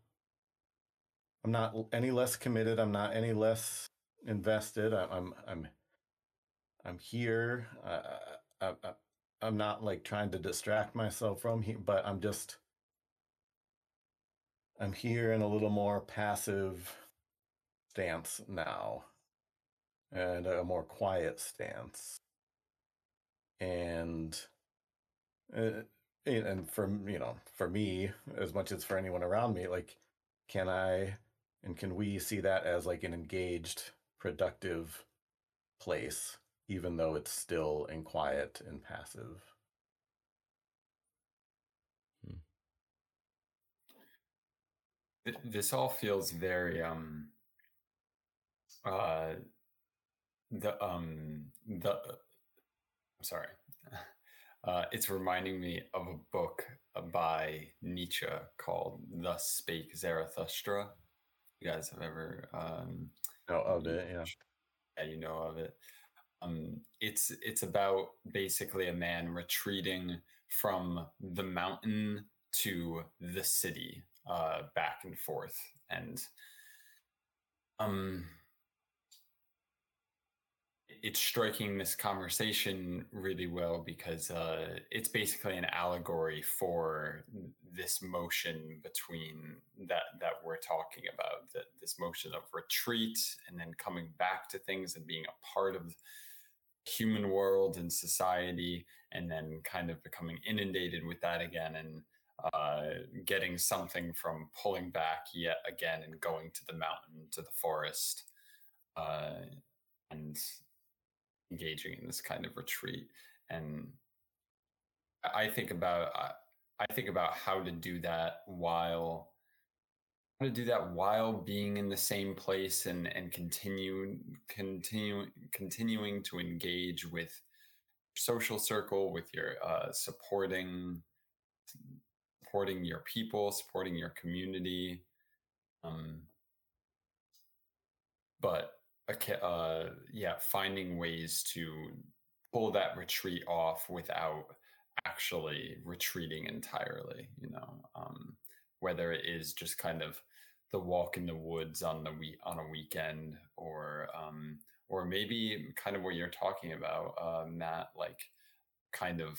I'm not any less committed. I'm not any less invested. I, I'm I'm I'm here. Uh, I, I I'm not like trying to distract myself from here. But I'm just I'm here in a little more passive stance now. And a more quiet stance, and uh, and for you know for me as much as for anyone around me, like can I and can we see that as like an engaged, productive place, even though it's still in quiet and passive? Hmm. This all feels very um uh. The um the I'm sorry, uh, it's reminding me of a book by Nietzsche called "Thus Spake Zarathustra." You guys have ever um? Oh, of it, yeah. Yeah, you know of it. Um, it's it's about basically a man retreating from the mountain to the city, uh, back and forth, and um, it's striking this conversation really well because uh, it's basically an allegory for this motion between that that we're talking about, that this motion of retreat and then coming back to things and being a part of human world and society, and then kind of becoming inundated with that again, and uh, getting something from pulling back yet again and going to the mountain, to the forest, uh, and engaging in this kind of retreat. And I think about I, I think about how to do that while how to do that while being in the same place and and continue continue continuing to engage with your social circle, with your uh, supporting supporting your people, supporting your community, um, but. Okay, uh, yeah, finding ways to pull that retreat off without actually retreating entirely, you know, um, whether it is just kind of the walk in the woods on the week on a weekend, or um, or maybe kind of what you're talking about, uh, Matt, like kind of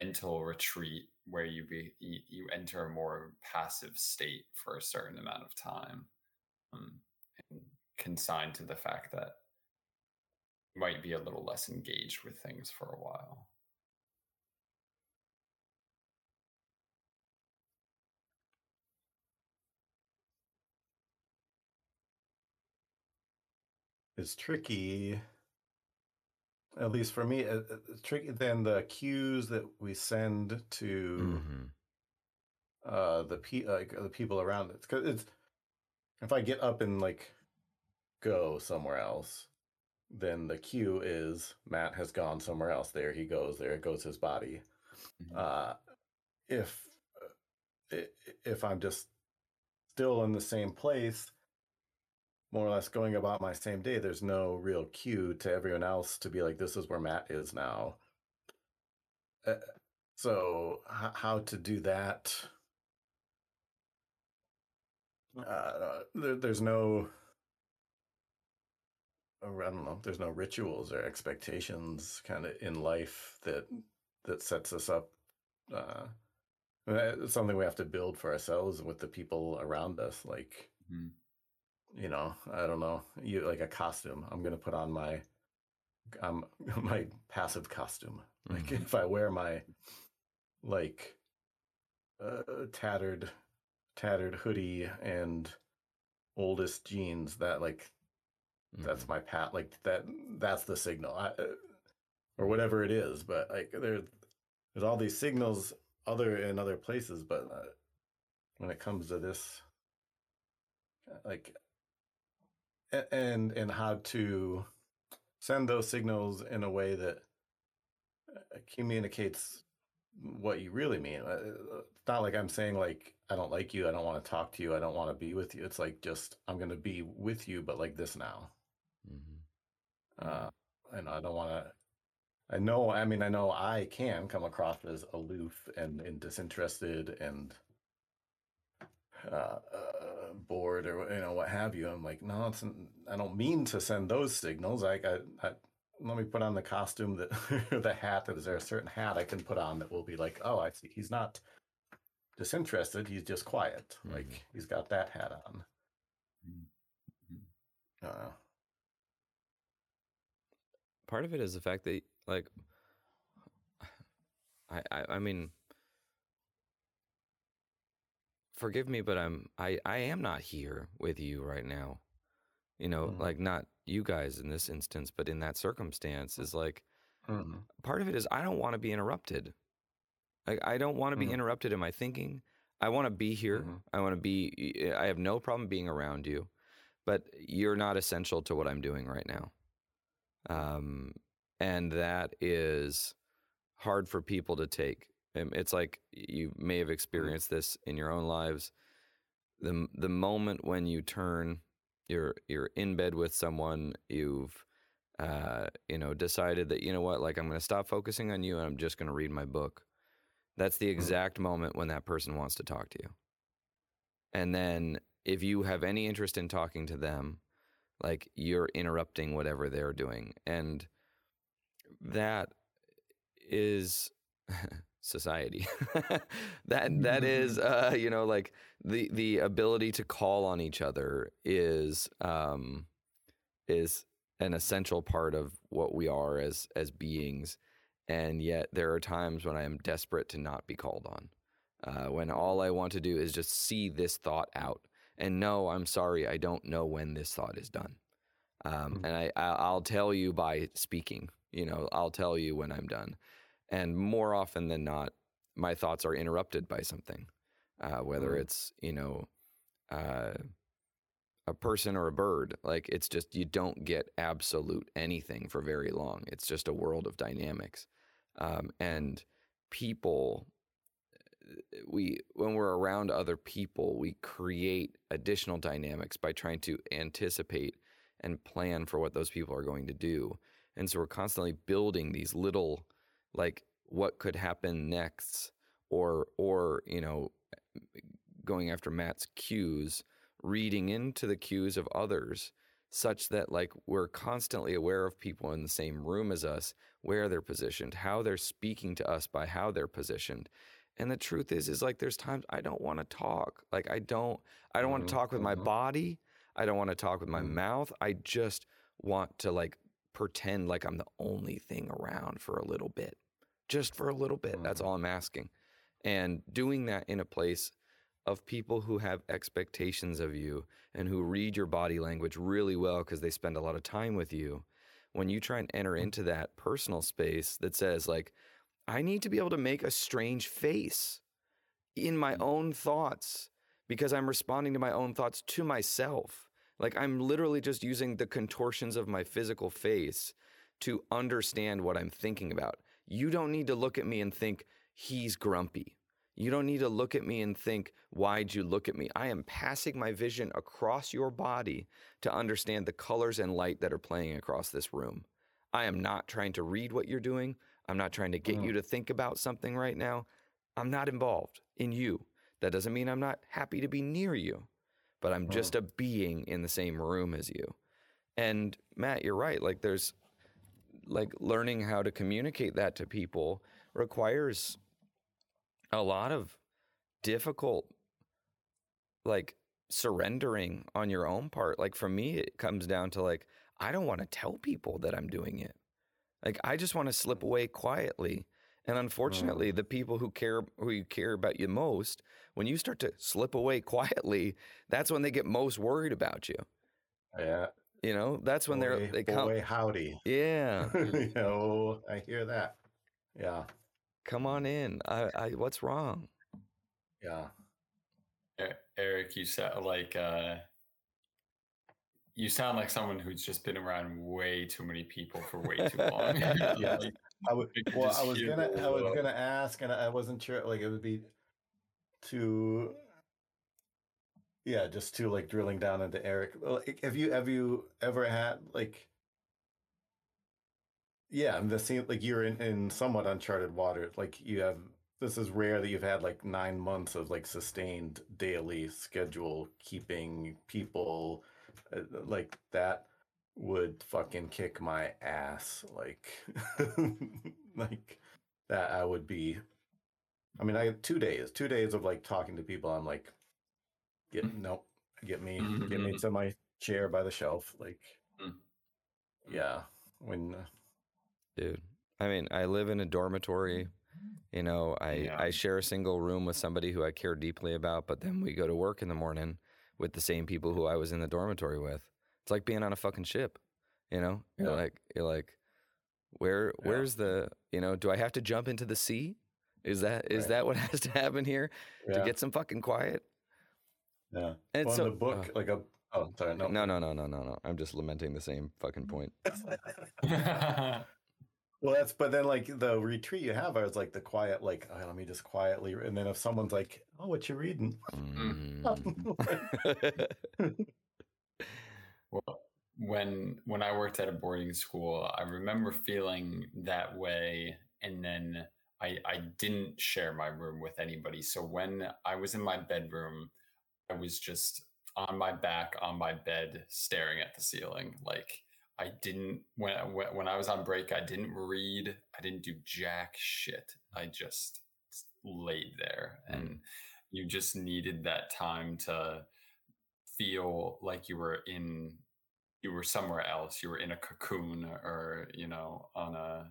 mental retreat where you be you enter a more passive state for a certain amount of time. Um, and, consigned to the fact that you might be a little less engaged with things for a while. It's tricky, at least for me, it's tricky than the cues that we send to mm-hmm. uh, the, pe- like, the people around us. Because it's, if I get up and like, go somewhere else, then the cue is Matt has gone somewhere else. There he goes. There it goes his body. Mm-hmm. Uh, if if I'm just still in the same place, more or less going about my same day, there's no real cue to everyone else to be like, this is where Matt is now. Uh, so h- how to do that? Uh, there, there's no... I don't know. There's no rituals or expectations kind of in life that that sets us up. Uh, it's something we have to build for ourselves with the people around us. Like, mm-hmm. you know, I don't know. You like a costume. I'm gonna put on my um my passive costume. Mm-hmm. Like if I wear my like uh, tattered tattered hoodie and oldest jeans, that like. That's my pat like that that's the signal I, or whatever it is, but like there there's all these signals other in other places, but uh, when it comes to this like and and how to send those signals in a way that communicates what you really mean. It's not like I'm saying like I don't like you, I don't want to talk to you, I don't want to be with you. It's like just I'm going to be with you, but like this now. Mm-hmm. Uh, and I don't want to. I know. I mean, I know I can come across as aloof and, and disinterested and uh, uh, bored or you know what have you. I'm like, no, it's, I don't mean to send those signals. I, I, I let me put on the costume that the hat. Is there a certain hat I can put on that will be like, oh, I see, he's not disinterested, he's just quiet. Mm-hmm. Like he's got that hat on. Mm-hmm. Uh, Part of it is the fact that, like, I, I, I mean, forgive me, but I'm, I, I am not here with you right now. You know, mm-hmm. like not you guys in this instance, but in that circumstance is like, mm-hmm. part of it is I don't want to be interrupted. Like, I don't want to be mm-hmm. interrupted in my thinking. I want to be here. Mm-hmm. I want to be, I have no problem being around you, but you're not essential to what I'm doing right now. Um, and that is hard for people to take. It's like, you may have experienced this in your own lives. The the moment when you turn, you're, you're in bed with someone, you've uh, you know, decided that, you know what, like, I'm going to stop focusing on you and I'm just going to read my book. That's the exact moment when that person wants to talk to you. And then if you have any interest in talking to them, like, you're interrupting whatever they're doing. And that is society. that that is, uh, you know, like the, the ability to call on each other is um, is an essential part of what we are as as beings. And yet there are times when I am desperate to not be called on, uh, when all I want to do is just see this thought out. And no, I'm sorry, I don't know when this thought is done. Um, and I, I'll tell you by speaking, you know, I'll tell you when I'm done. And more often than not, my thoughts are interrupted by something, uh, whether it's, you know, uh, a person or a bird. Like, it's just, you don't get absolute anything for very long. It's just a world of dynamics. Um, and people... We, when we're around other people, we create additional dynamics by trying to anticipate and plan for what those people are going to do. And so we're constantly building these little, like, what could happen next, or, or, you know, going after Matt's cues, reading into the cues of others, such that, like, we're constantly aware of people in the same room as us, where they're positioned, how they're speaking to us by how they're positioned. And the truth is, is like, there's times I don't want to talk. Like, I don't, I don't want to talk with my body. I don't want to talk with my mouth. I just want to, like, pretend like I'm the only thing around for a little bit, just for a little bit. That's all I'm asking. And doing that in a place of people who have expectations of you and who read your body language really well because they spend a lot of time with you. When you try and enter into that personal space that says, like, I need to be able to make a strange face in my own thoughts because I'm responding to my own thoughts to myself. Like, I'm literally just using the contortions of my physical face to understand what I'm thinking about. You don't need to look at me and think, he's grumpy. You don't need to look at me and think, why'd you look at me? I am passing my vision across your body to understand the colors and light that are playing across this room. I am not trying to read what you're doing. I'm not trying to get mm. you to think about something right now. I'm not involved in you. That doesn't mean I'm not happy to be near you, but I'm mm. just a being in the same room as you. And Matt, you're right. Like, there's, like, learning how to communicate that to people requires a lot of difficult, like, surrendering on your own part. Like, for me, it comes down to, like, I don't want to tell people that I'm doing it. Like, I just want to slip away quietly. And unfortunately, the people who care who you care about you most, when you start to slip away quietly, that's when they get most worried about you. Yeah. You know, that's when boy, they're... They boy, come, howdy. Yeah. You know, I hear that. Yeah. Come on in. I, I what's wrong? Yeah. Eric, you sound like... Uh... You sound like someone who's just been around way too many people for way too long. Yeah, like, I would, well, I was gonna, I was gonna ask, and I wasn't sure. Like, it would be too, yeah, just too like drilling down into Eric. Like, have you, have you ever had like, yeah, and this seems like you're in, in somewhat uncharted water. Like, you have, this is rare that you've had like nine months of like sustained daily schedule keeping people. Like, that would fucking kick my ass. Like, like that I would be, I mean, I had two days, two days of like talking to people. I'm like, get, mm-hmm. nope, get me, mm-hmm. get me to my chair by the shelf. Like, mm-hmm. yeah. When, uh... dude, I mean, I live in a dormitory, you know, I, yeah. I share a single room with somebody who I care deeply about, but then we go to work in the morning with the same people who I was in the dormitory with. It's like being on a fucking ship, you know? You're yeah. like, you're like, where, yeah. where's the, you know, do I have to jump into the sea? Is that, is right. that what has to happen here yeah. to get some fucking quiet? Yeah. And well, so in the book, oh, like a, oh, sorry. No, no, no, no, no, no. no. I'm just lamenting the same fucking point. Well, that's, but then like the retreat you have, I was like the quiet, like, oh, let me just quietly. And then if someone's like, oh, what you reading? Mm. Well, when when I worked at a boarding school, I remember feeling that way. And then I, I didn't share my room with anybody. So when I was in my bedroom, I was just on my back on my bed, staring at the ceiling. Like I didn't, when, when I was on break, I didn't read. I didn't do jack shit. I just laid there, and you just needed that time to feel like you were in, you were somewhere else. You were in a cocoon, or, you know, on a,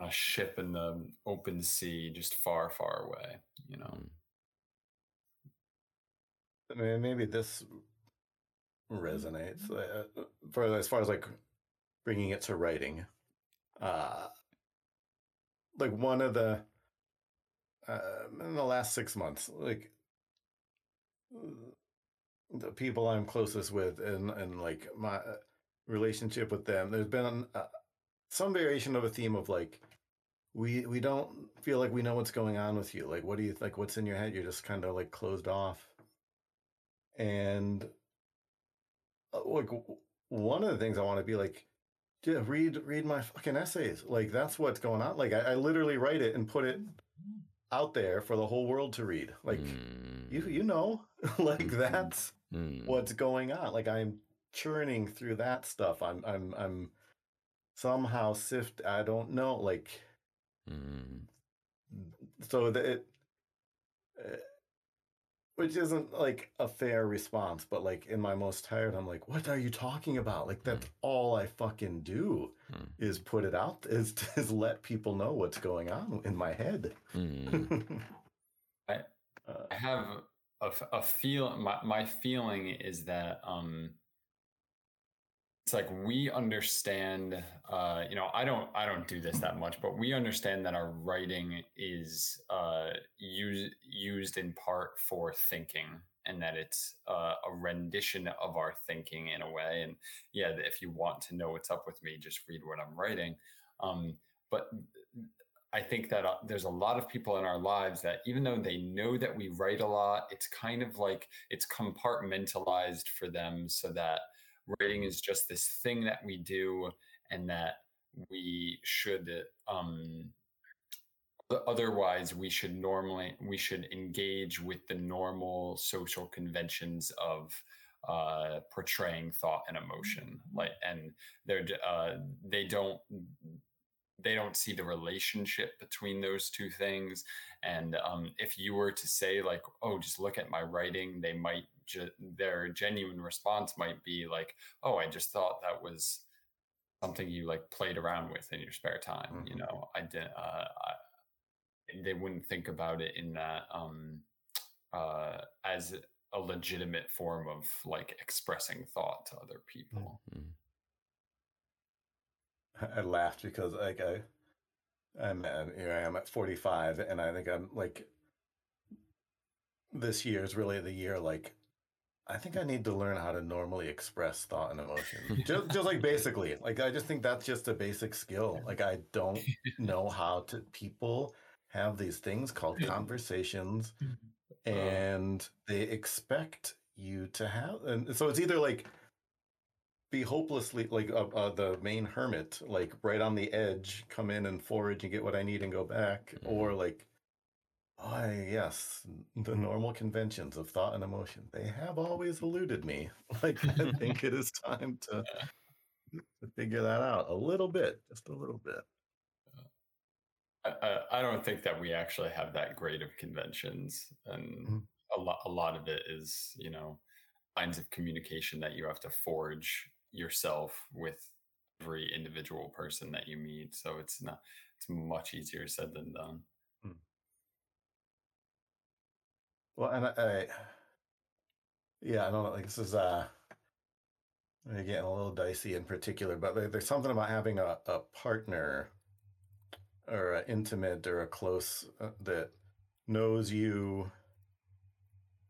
a ship in the open sea, just far, far away, you know. I mean, maybe this resonates uh, for as far as like bringing it to writing. Uh, like one of the uh, in the last six months, like the people I'm closest with, and and like my relationship with them, there's been a, some variation of a theme of like, we we don't feel like we know what's going on with you. Like, what do you like? What's in your head? You're just kind of like closed off. And like one of the things I want to be like, yeah, read read my fucking essays. Like that's what's going on. Like I, I literally write it and put it out there for the whole world to read. Like mm. you you know, like that's mm. what's going on. Like I'm churning through that stuff. I'm I'm I'm. Somehow sift, I don't know, like, mm. so that it, it, which isn't like a fair response, but like in my most tired, I'm like, what are you talking about? Like, that's mm. all I fucking do mm. is put it out, is, is let people know what's going on in my head. Mm. I, I have a, a feel, my, my feeling is that, um, it's like we understand, uh, you know, I don't, I don't do this that much, but we understand that our writing is uh, used used in part for thinking, and that it's uh, a rendition of our thinking in a way. And yeah, if you want to know what's up with me, just read what I'm writing. Um, but I think that uh, there's a lot of people in our lives that even though they know that we write a lot, it's kind of like it's compartmentalized for them, so that writing is just this thing that we do, and that we should, um, otherwise we should normally, we should engage with the normal social conventions of uh, portraying thought and emotion. Like, and they're, uh, they don't, they don't see the relationship between those two things. And um, if you were to say like, oh, just look at my writing, they might, Ge- their genuine response might be like, oh, I just thought that was something you like played around with in your spare time. Mm-hmm. You know, I didn't, uh, I, they wouldn't think about it in that, um, uh, as a legitimate form of like expressing thought to other people. Mm-hmm. I laughed because like I, I'm at, here I am at forty-five, and I think I'm like, this year is really the year, like, I think I need to learn how to normally express thought and emotion. just, just like basically, like, I just think that's just a basic skill. Like, I don't know how to, people have these things called conversations, and they expect you to have, and so it's either like be hopelessly like uh, uh, the Maine hermit, like right on the edge, come in and forage and get what I need and go back, or like, oh, yes, the normal conventions of thought and emotion. They have always eluded me. Like, I think it is time to, to figure that out a little bit, just a little bit. I, I, I don't think that we actually have that great of conventions. And mm-hmm. a, lo- a lot of it is, you know, lines of communication that you have to forge yourself with every individual person that you meet. So it's not, it's much easier said than done. Well, and I, I, yeah, I don't know, like this is uh, getting a little dicey in particular, but there, there's something about having a, a partner or an intimate or a close uh, that knows you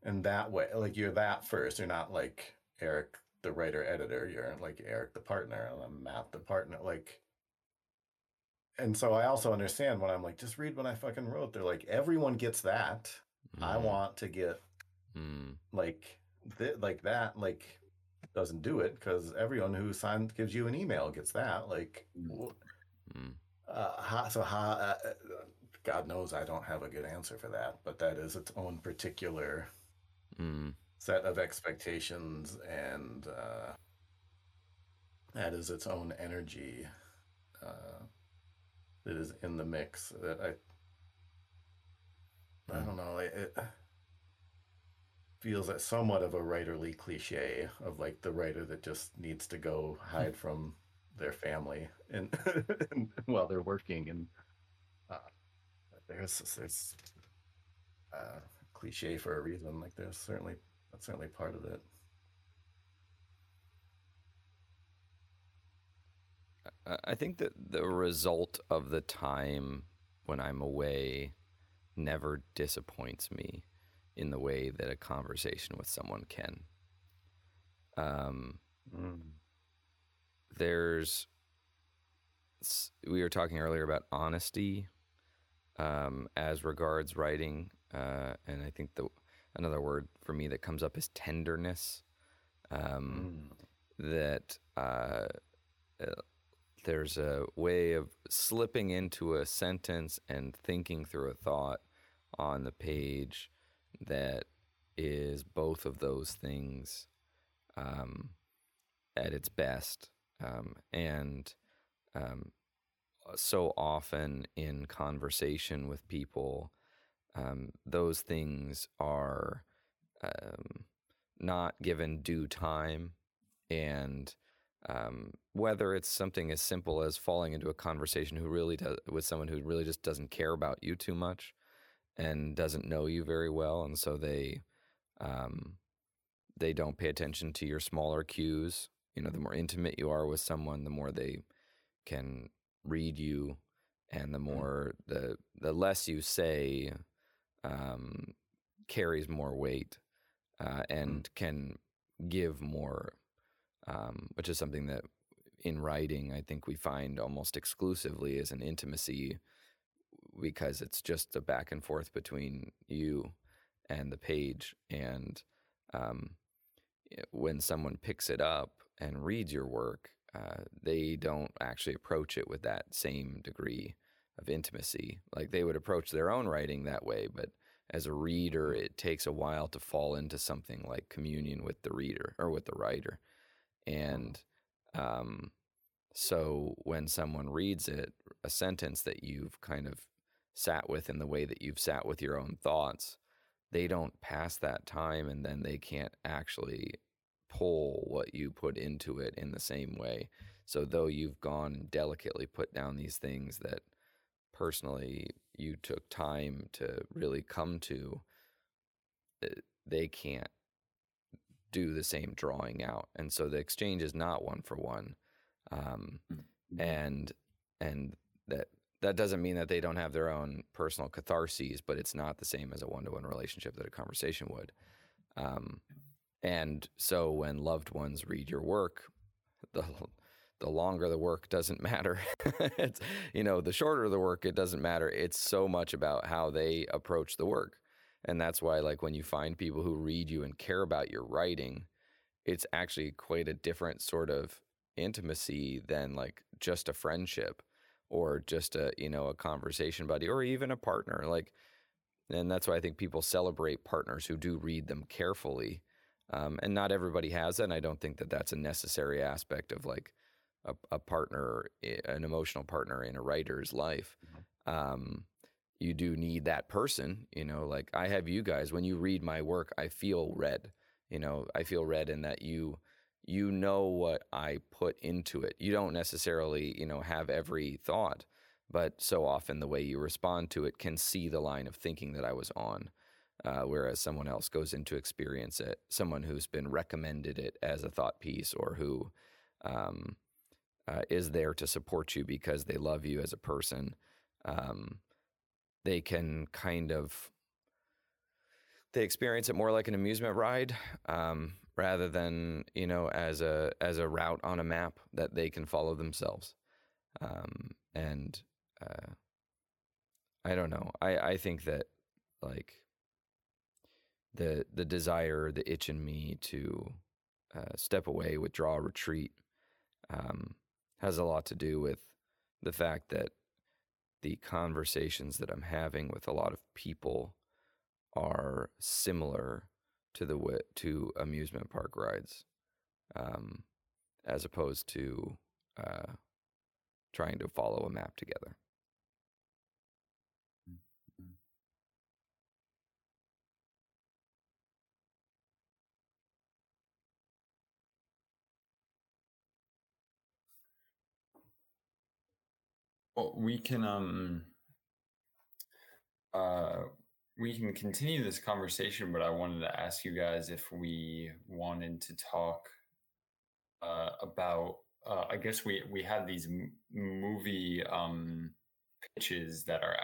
in that way. Like you're that first, you're not like Eric, the writer editor, you're like Eric, the partner, and I'm Matt, the partner. Like, and so I also understand when I'm like, just read what I fucking wrote. They're like, everyone gets that. Mm. I want to get mm. like th- like that, like doesn't do it, because everyone who signs gives you an email gets that. Like, mm. uh, ha, so ha, uh, God knows I don't have a good answer for that, but that is its own particular mm. set of expectations, and uh, that is its own energy uh, that is in the mix. That I, mm. I don't know. It, it, feels that somewhat of a writerly cliche of like the writer that just needs to go hide from their family and, and while they're working, and uh, there's there's uh, cliche for a reason. Like there's certainly that's certainly part of it. I think that the result of the time when I'm away never disappoints me in the way that a conversation with someone can. Um, mm. There's, we were talking earlier about honesty um, as regards writing, uh, and I think the another word for me that comes up is tenderness. Um, mm. That uh, uh, there's a way of slipping into a sentence and thinking through a thought on the page that is both of those things um, at its best. Um, and um, so often in conversation with people, um, those things are um, not given due time. And um, whether it's something as simple as falling into a conversation who really does, with someone who really just doesn't care about you too much, and doesn't know you very well, and so they um, they don't pay attention to your smaller cues. You know, the more intimate you are with someone, the more they can read you, and the more the the less you say um, carries more weight uh, and can give more, um, which is something that in writing I think we find almost exclusively is an intimacy, because it's just a back and forth between you and the page. And um, when someone picks it up and reads your work, uh, they don't actually approach it with that same degree of intimacy. Like they would approach their own writing that way, but as a reader, it takes a while to fall into something like communion with the reader or with the writer. And um, so when someone reads it, a sentence that you've kind of sat with in the way that you've sat with your own thoughts, they don't pass that time, and then they can't actually pull what you put into it in the same way. So though you've gone and delicately put down these things that personally you took time to really come to, they can't do the same drawing out. And so the exchange is not one for one. Um, mm-hmm. And and that that doesn't mean that they don't have their own personal catharses, but it's not the same as a one-to-one relationship that a conversation would. Um, and so when loved ones read your work, the the longer the work doesn't matter. It's, you know, the shorter the work, it doesn't matter. It's so much about how they approach the work. And that's why, like, when you find people who read you and care about your writing, it's actually quite a different sort of intimacy than like just a friendship or just a, you know, a conversation buddy or even a partner. Like, and that's why I think people celebrate partners who do read them carefully. Um, and not everybody has that. And I don't think that that's a necessary aspect of like a, a partner, an emotional partner in a writer's life. Um, you do need that person, you know, like I have you guys. When you read my work, I feel read, you know, I feel read in that you you know what I put into it. You don't necessarily, you know, have every thought, but so often the way you respond to it can see the line of thinking that I was on, uh, whereas someone else goes in to experience it, someone who's been recommended it as a thought piece or who um, uh, is there to support you because they love you as a person. Um, they can kind of, they experience it more like an amusement ride, um, rather than, you know, as a as a route on a map that they can follow themselves. Um, and uh, I don't know. I, I think that, like, the the desire, the itch in me to uh, step away, withdraw, retreat, um, has a lot to do with the fact that the conversations that I'm having with a lot of people are similar to the to amusement park rides, um, as opposed to uh, trying to follow a map together. Mm-hmm. Well, we can um uh we can continue this conversation, but I wanted to ask you guys if we wanted to talk uh, about, uh, I guess we, we had these m- movie um, pitches that are,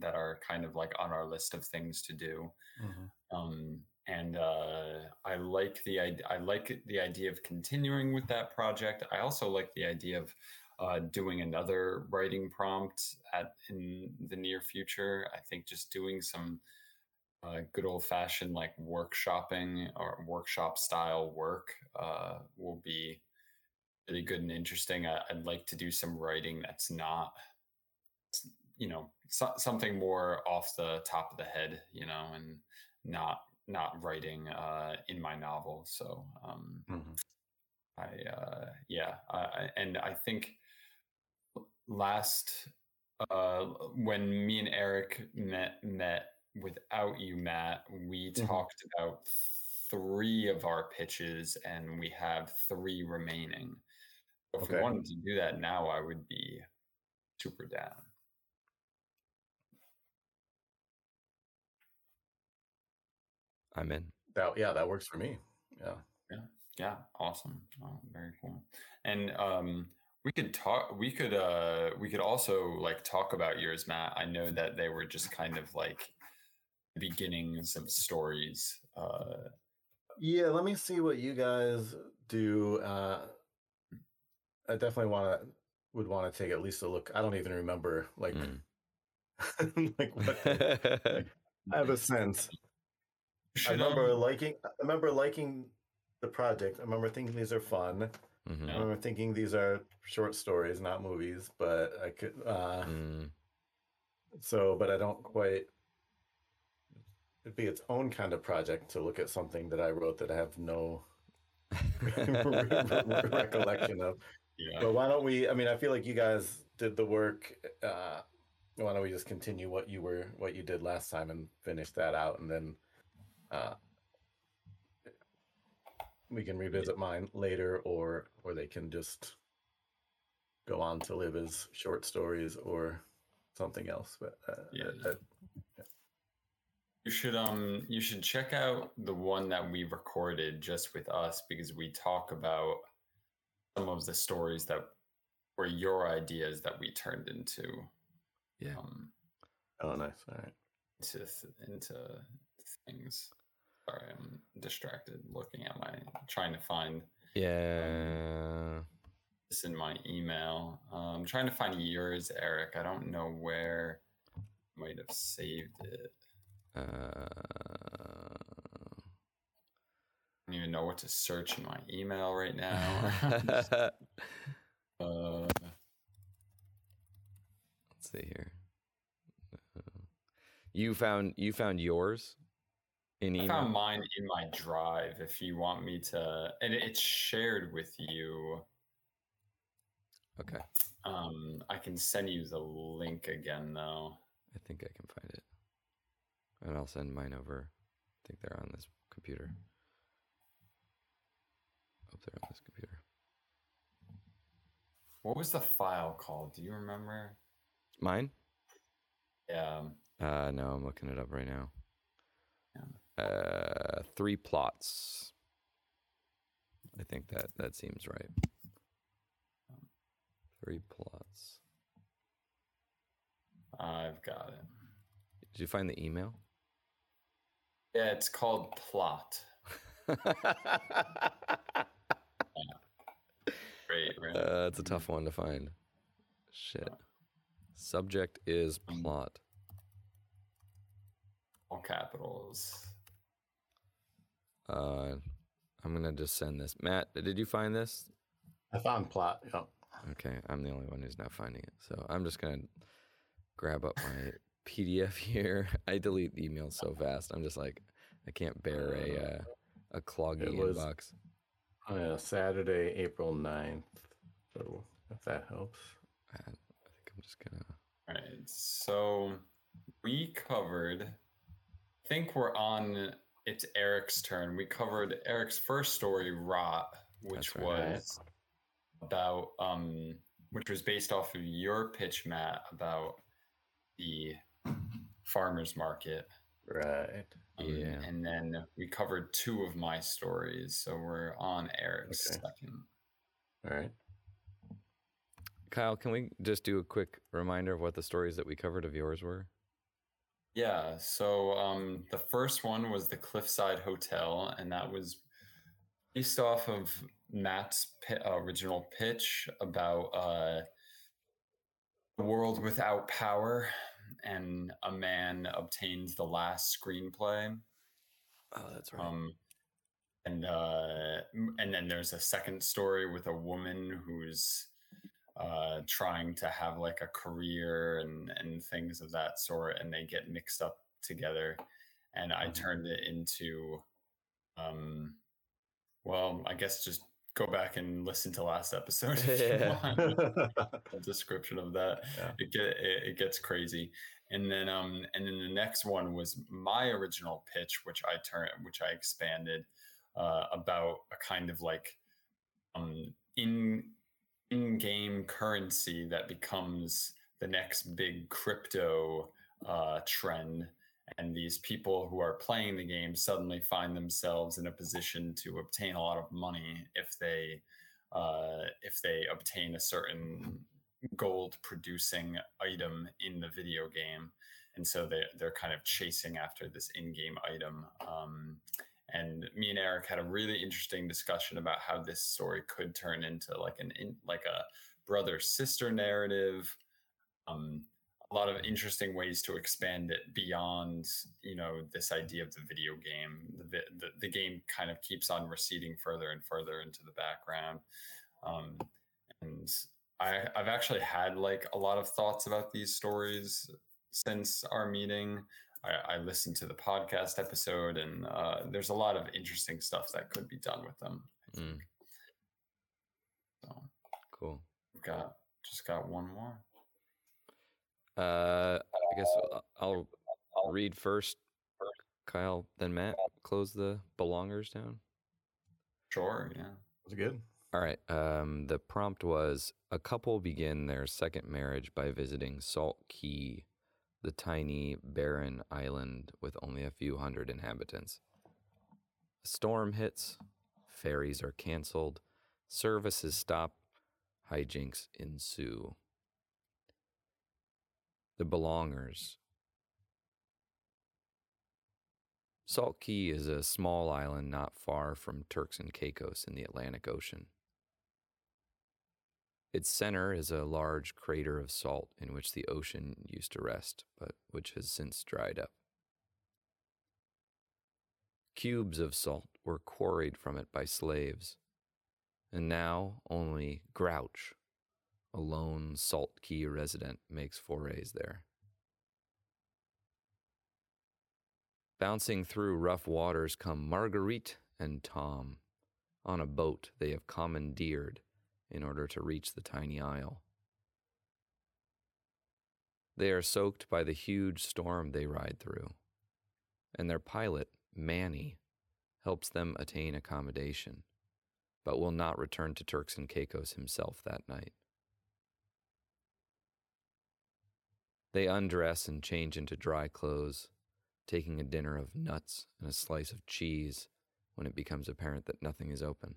that are kind of like on our list of things to do. Mm-hmm. Um, and uh, I like the, I, I like the idea of continuing with that project. I also like the idea of Uh, doing another writing prompt at in the near future. I think just doing some uh, good old fashioned like workshopping or workshop style work uh, will be really good and interesting. I, I'd like to do some writing that's not, you know, so, something more off the top of the head, you know, and not not writing uh, in my novel. So um, mm-hmm. I uh, yeah, I, and I think. Last, uh, when me and Eric met, met without you, Matt, we mm-hmm. talked about three of our pitches and we have three remaining. If okay. we wanted to do that now, I would be super down. I'm in. That, yeah, that works for me. Yeah. Yeah. Yeah. Awesome. Oh, very cool. And, um, We could talk, we could, uh, we could also like talk about yours, Matt. I know that they were just kind of like beginnings of stories. Uh, yeah. Let me see what you guys do. Uh, I definitely want to, would want to take at least a look. I don't even remember like, mm. like, what the, like I have a sense. Should I remember I... liking, I remember liking the project. I remember thinking these are fun. Mm-hmm. I remember thinking these are short stories, not movies, but I could, uh, mm. so, but I don't quite, it'd be its own kind of project to look at something that I wrote that I have no recollection of. Yeah. But why don't we, I mean, I feel like you guys did the work. Uh, why don't we just continue what you were, what you did last time and finish that out. And then, uh, we can revisit mine later, or or they can just go on to live as short stories or something else. But uh, yeah. I, I, yeah, you should um you should check out the one that we recorded just with us, because we talk about some of the stories that were your ideas that we turned into. Yeah. Um, oh, nice. All right. Into into things. Sorry, I'm distracted looking at my, trying to find yeah um, this in my email. Um, I'm trying to find yours, Eric. I don't know where I might have saved it. Uh, I don't even know what to search in my email right now. Just, uh, let's see here. You found you found yours? I found mine in my drive if you want me to, and it's shared with you. Okay. Um, I can send you the link again though. I think I can find it. And I'll send mine over. I think they're on this computer. Oh, they're on this computer. What was the file called? Do you remember? Mine? Yeah. Uh, no, I'm looking it up right now. Yeah. Uh, three plots. I think that that seems right. Three plots. I've got it. Did you find the email? Yeah, it's called Plot. Yeah. Great, right? Uh, it's a tough one to find. Shit. Subject is plot. All capitals. Uh, I'm going to just send this. Matt, did you find this? I found plot, yeah. Okay, I'm the only one who's not finding it. So I'm just going to grab up my P D F here. I delete emails so fast. I'm just like, I can't bear a uh, a cloggy inbox. Uh, Saturday, April ninth. So if that helps. I, I think I'm just going to... All right, so we covered... I think we're on... It's Eric's turn. We covered Eric's first story, Rot, which right. was about, um, which was based off of your pitch, Matt, about the farmer's market. Right. Um, yeah. And then we covered two of my stories. So we're on Eric's okay. second. All right. Kyle, can we just do a quick reminder of what the stories that we covered of yours were? Yeah, so um, the first one was the Cliffside Hotel, and that was based off of Matt's pi- original pitch about uh, a world without power, and a man obtains the last screenplay. Oh, that's right. Um, and uh, and then there's a second story with a woman who's uh trying to have like a career and and things of that sort, and they get mixed up together, and I turned it into um well I guess just go back and listen to last episode if yeah. you want. A description of that yeah. it, get, it it gets crazy. And then um and then the next one was my original pitch, which I turned which I expanded uh about a kind of like um in in-game currency that becomes the next big crypto uh, trend, and these people who are playing the game suddenly find themselves in a position to obtain a lot of money if they uh, if they obtain a certain gold-producing item in the video game, and so they they're kind of chasing after this in-game item. Um, And me and Eric had a really interesting discussion about how this story could turn into like an in, like a brother-sister narrative. Um, a lot of interesting ways to expand it beyond, you know, this idea of the video game. The the, the game kind of keeps on receding further and further into the background. Um, and I, I've actually had like a lot of thoughts about these stories since our meeting. I listened to the podcast episode, and uh, there's a lot of interesting stuff that could be done with them. I think. Mm. So cool. We've got just got one more. Uh, I guess I'll, I'll read first. Kyle, then Matt. Close the belongers down. Sure. Yeah. That's good. All right. Um, the prompt was: a couple begin their second marriage by visiting Salt Key, the tiny, barren island with only a few hundred inhabitants. A storm hits, ferries are canceled, services stop, hijinks ensue. The Belongers. Salt Key is a small island not far from Turks and Caicos in the Atlantic Ocean. Its center is a large crater of salt in which the ocean used to rest, but which has since dried up. Cubes of salt were quarried from it by slaves, and now only Grouch, a lone Salt Key resident, makes forays there. Bouncing through rough waters come Marguerite and Tom, on a boat they have commandeered in order to reach the tiny isle. They are soaked by the huge storm they ride through, and their pilot, Manny, helps them attain accommodation, but will not return to Turks and Caicos himself that night. They undress and change into dry clothes, taking a dinner of nuts and a slice of cheese when it becomes apparent that nothing is open.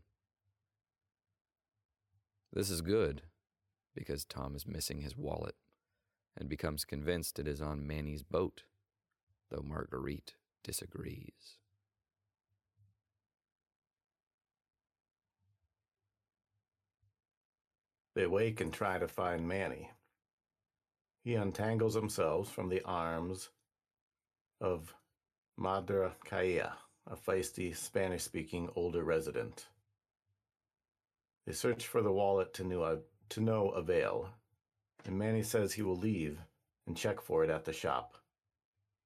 This is good, because Tom is missing his wallet and becomes convinced it is on Manny's boat, though Marguerite disagrees. They wake and try to find Manny. He untangles himself from the arms of Madre Caia, a feisty, Spanish-speaking older resident. They search for the wallet to, new, to no avail, and Manny says he will leave and check for it at the shop.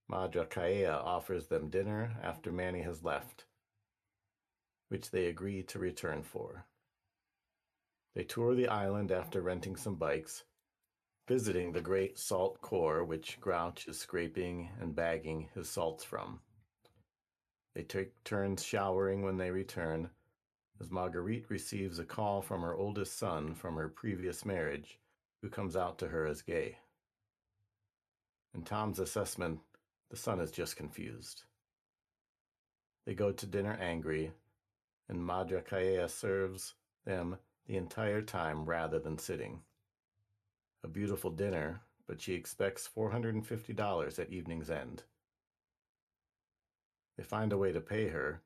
Madre Caia offers them dinner after Manny has left, which they agree to return for. They tour the island after renting some bikes, visiting the great salt core which Grouch is scraping and bagging his salts from. They take turns showering when they return, as Marguerite receives a call from her oldest son from her previous marriage, who comes out to her as gay. In Tom's assessment, the son is just confused. They go to dinner angry, and Madre Caia serves them the entire time rather than sitting. A beautiful dinner, but she expects four hundred fifty dollars at evening's end. They find a way to pay her,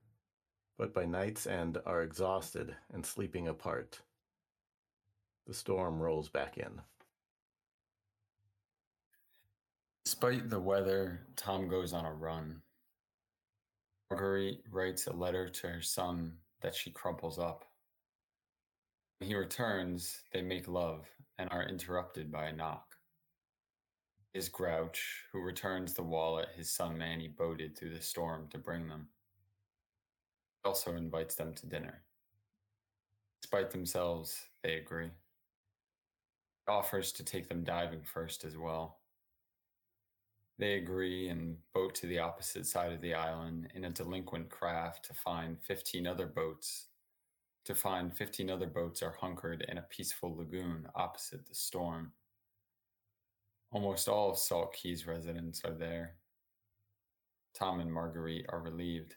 but by night's end are exhausted and sleeping apart. The storm rolls back in. Despite the weather, Tom goes on a run. Marguerite writes a letter to her son that she crumples up. When he returns, they make love and are interrupted by a knock. It is Grouch, who returns the wallet his son Manny boated through the storm to bring them. He also invites them to dinner. Despite themselves, they agree. He offers to take them diving first as well. They agree and boat to the opposite side of the island in a delinquent craft to find fifteen other boats. To find fifteen other boats are hunkered in a peaceful lagoon opposite the storm. Almost all of Salt Key's residents are there. Tom and Marguerite are relieved.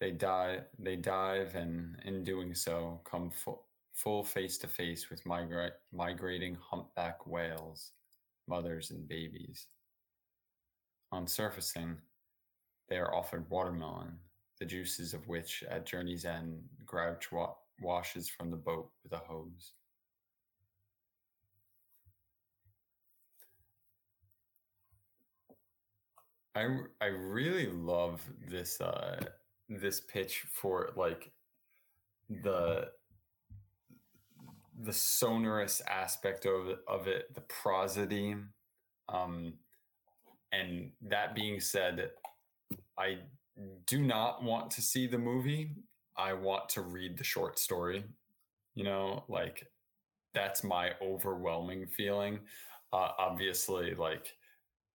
They dive, they dive and, in doing so, come fu- full face-to-face with migra- migrating humpback whales, mothers and babies. On surfacing, they are offered watermelon, the juices of which, at journey's end, Grouch wa- washes from the boat with a hose. I, I really love this... Uh, this pitch for like the the sonorous aspect of of it, the prosody, um and that being said, I do not want to see the movie. I want to read the short story, you know, like that's my overwhelming feeling. Uh, obviously, like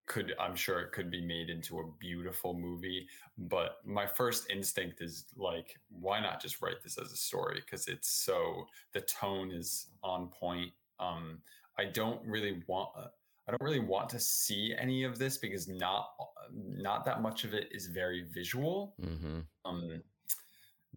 Could I'm sure it could be made into a beautiful movie, but my first instinct is like, why not just write this as a story? Because it's so, the tone is on point. Um, I don't really want I don't really want to see any of this because not not that much of it is very visual. Mm-hmm. Um,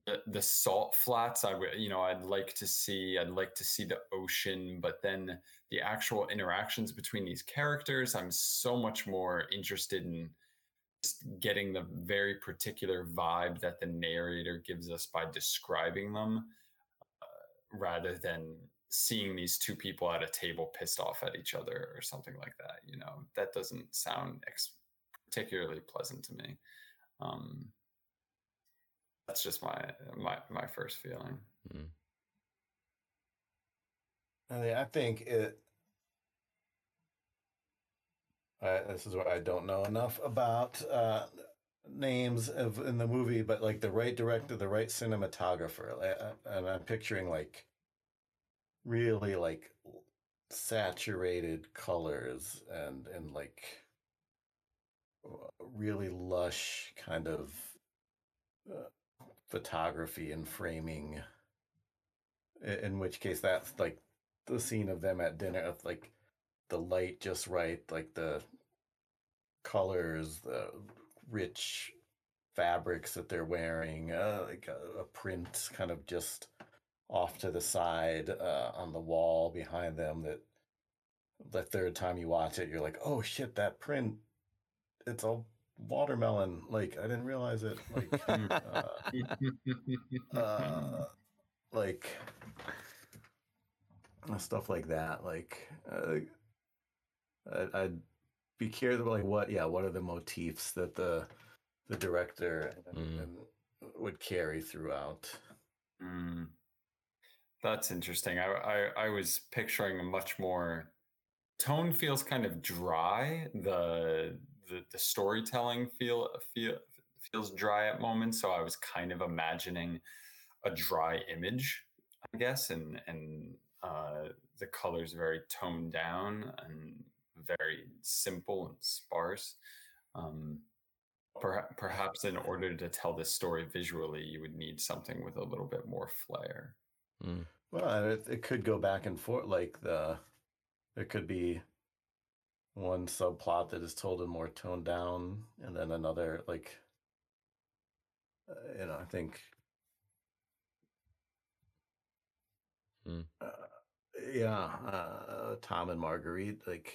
the, the salt flats, I w- you know I'd like to see I'd like to see the ocean, but then the actual interactions between these characters, I'm so much more interested in just getting the very particular vibe that the narrator gives us by describing them, uh, rather than seeing these two people at a table pissed off at each other or something like that. You know, that doesn't sound ex- particularly pleasant to me. Um, that's just my my my first feeling. Mm. I mean, I think it. Uh, this is what I don't know enough about uh, names of in the movie, but like the right director, the right cinematographer, I, I, and I'm picturing like really like saturated colors and and like really lush kind of uh, photography and framing. In which case, that's like the scene of them at dinner, of like the light just right, like the colors, the rich fabrics that they're wearing, uh, like a, a print kind of just off to the side uh, on the wall behind them. That the third time you watch it, you're like, oh shit, that print, it's all watermelon. Like I didn't realize it. Like, uh, uh, like. Stuff like that, like uh, I'd, I'd be curious about like what, yeah, what are the motifs that the the director mm. and would carry throughout. Mm. That's interesting. I, I I was picturing a much more tone feels kind of dry. The the, the storytelling feel feel feels dry at moments. So I was kind of imagining a dry image, I guess, and and uh, the colors very toned down and very simple and sparse. Um, per- perhaps in order to tell this story visually, you would need something with a little bit more flair. Mm. Well, it, it could go back and forth. Like the, there could be one subplot that is told in more toned down, and then another like. Uh, you know, I think. Mm. Uh, yeah, uh, Tom and Marguerite, like.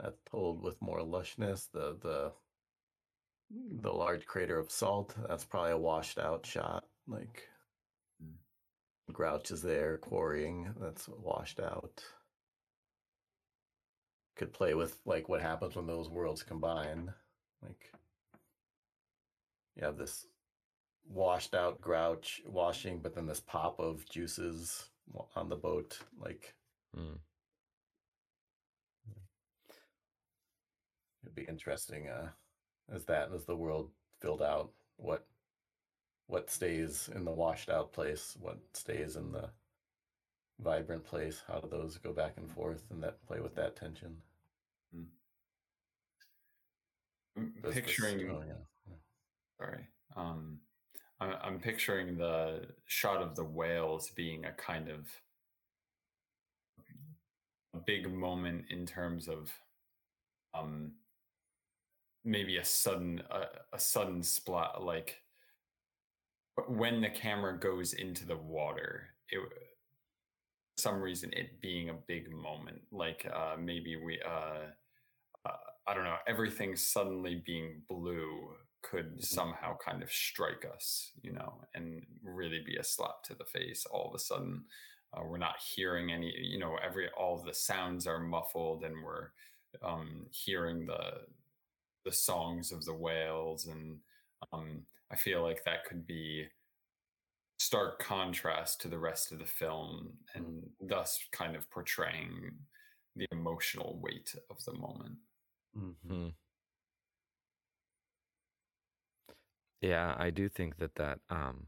That's told with more lushness. The the the large crater of salt, that's probably a washed out shot. Like mm. Grouch is there quarrying, that's washed out. Could play with like what happens when those worlds combine. Like you have this washed out Grouch washing, but then this pop of juices on the boat. Like mm. It'd be interesting uh, as that, as the world filled out, what what stays in the washed out place, what stays in the vibrant place, how do those go back and forth and that play with that tension? I'm picturing, this, oh, yeah. Yeah. Sorry, um, I'm, I'm picturing the shot of the whales being a kind of a big moment in terms of um. maybe a sudden uh, a sudden splat, like when the camera goes into the water, it, for some reason it being a big moment, like uh, maybe we, uh, uh, I don't know, everything suddenly being blue could somehow kind of strike us, you know, and really be a slap to the face all of a sudden. Uh, we're not hearing any, you know, every all the sounds are muffled and we're um, hearing the, the songs of the whales, and um, I feel like that could be stark contrast to the rest of the film, and mm. thus kind of portraying the emotional weight of the moment. Mm-hmm. Yeah, I do think that that um,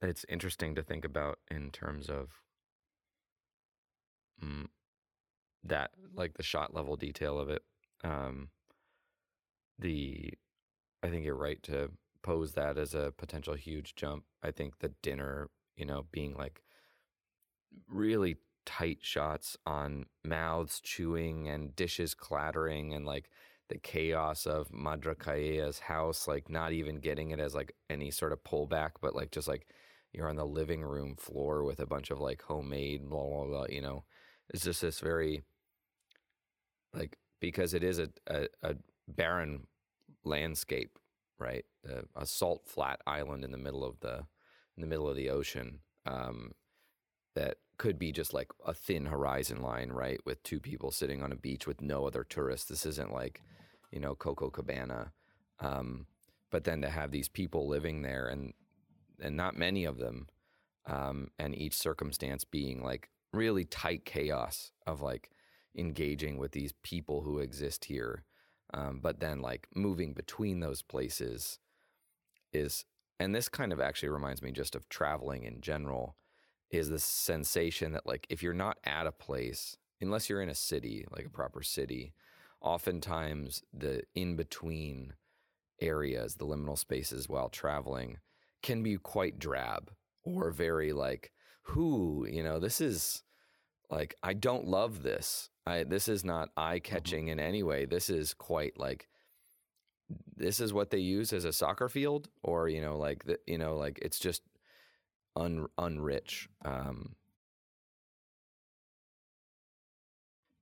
it's interesting to think about in terms of mm, that, like the shot level detail of it. Um, The, I think you're right to pose that as a potential huge jump. I think the dinner, you know, being like really tight shots on mouths chewing and dishes clattering and like the chaos of Madre Caia's house, like not even getting it as like any sort of pullback, but like just like you're on the living room floor with a bunch of like homemade blah, blah, blah, you know. It's just this very, like, because it is a, a, a barren landscape, right? Uh, a salt flat island in the middle of the in the middle of the ocean, um, that could be just like a thin horizon line, right? With two people sitting on a beach with no other tourists. This isn't like, you know, Coco Cabana. Um, but then to have these people living there, and and not many of them, um, and each circumstance being like really tight chaos of like engaging with these people who exist here. Um, but then like moving between those places is, and this kind of actually reminds me just of traveling in general, is the sensation that like if you're not at a place, unless you're in a city, like a proper city, oftentimes the in-between areas, the liminal spaces while traveling can be quite drab or very like, who, you know, this is like, I don't love this. I, this is not eye-catching in any way. This is quite like, this is what they use as a soccer field, or you know, like the, you know, like it's just un unrich. Um,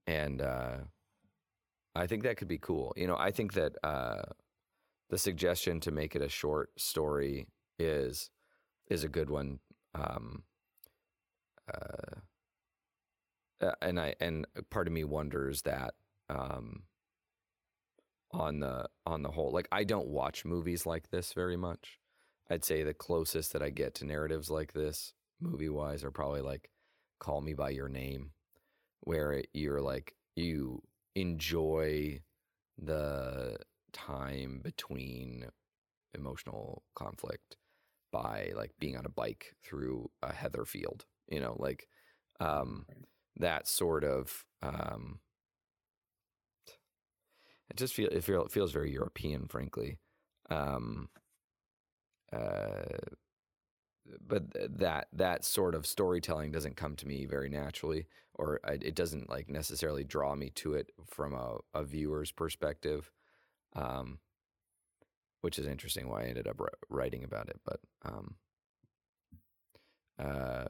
and uh, I think that could be cool. You know, I think that uh, the suggestion to make it a short story is is a good one. Um, uh, Uh, and I and part of me wonders that um, on the on the whole. Like, I don't watch movies like this very much. I'd say the closest that I get to narratives like this, movie-wise, are probably like Call Me By Your Name, where you're like, you enjoy the time between emotional conflict by like being on a bike through a heather field, you know, like um, right. that sort of, um, it just feel, it, feel, it feels very European, frankly. Um, uh, but th- that, that sort of storytelling doesn't come to me very naturally, or I, it doesn't like necessarily draw me to it from a, a viewer's perspective. Um, which is interesting why I ended up writing about it. But um, uh,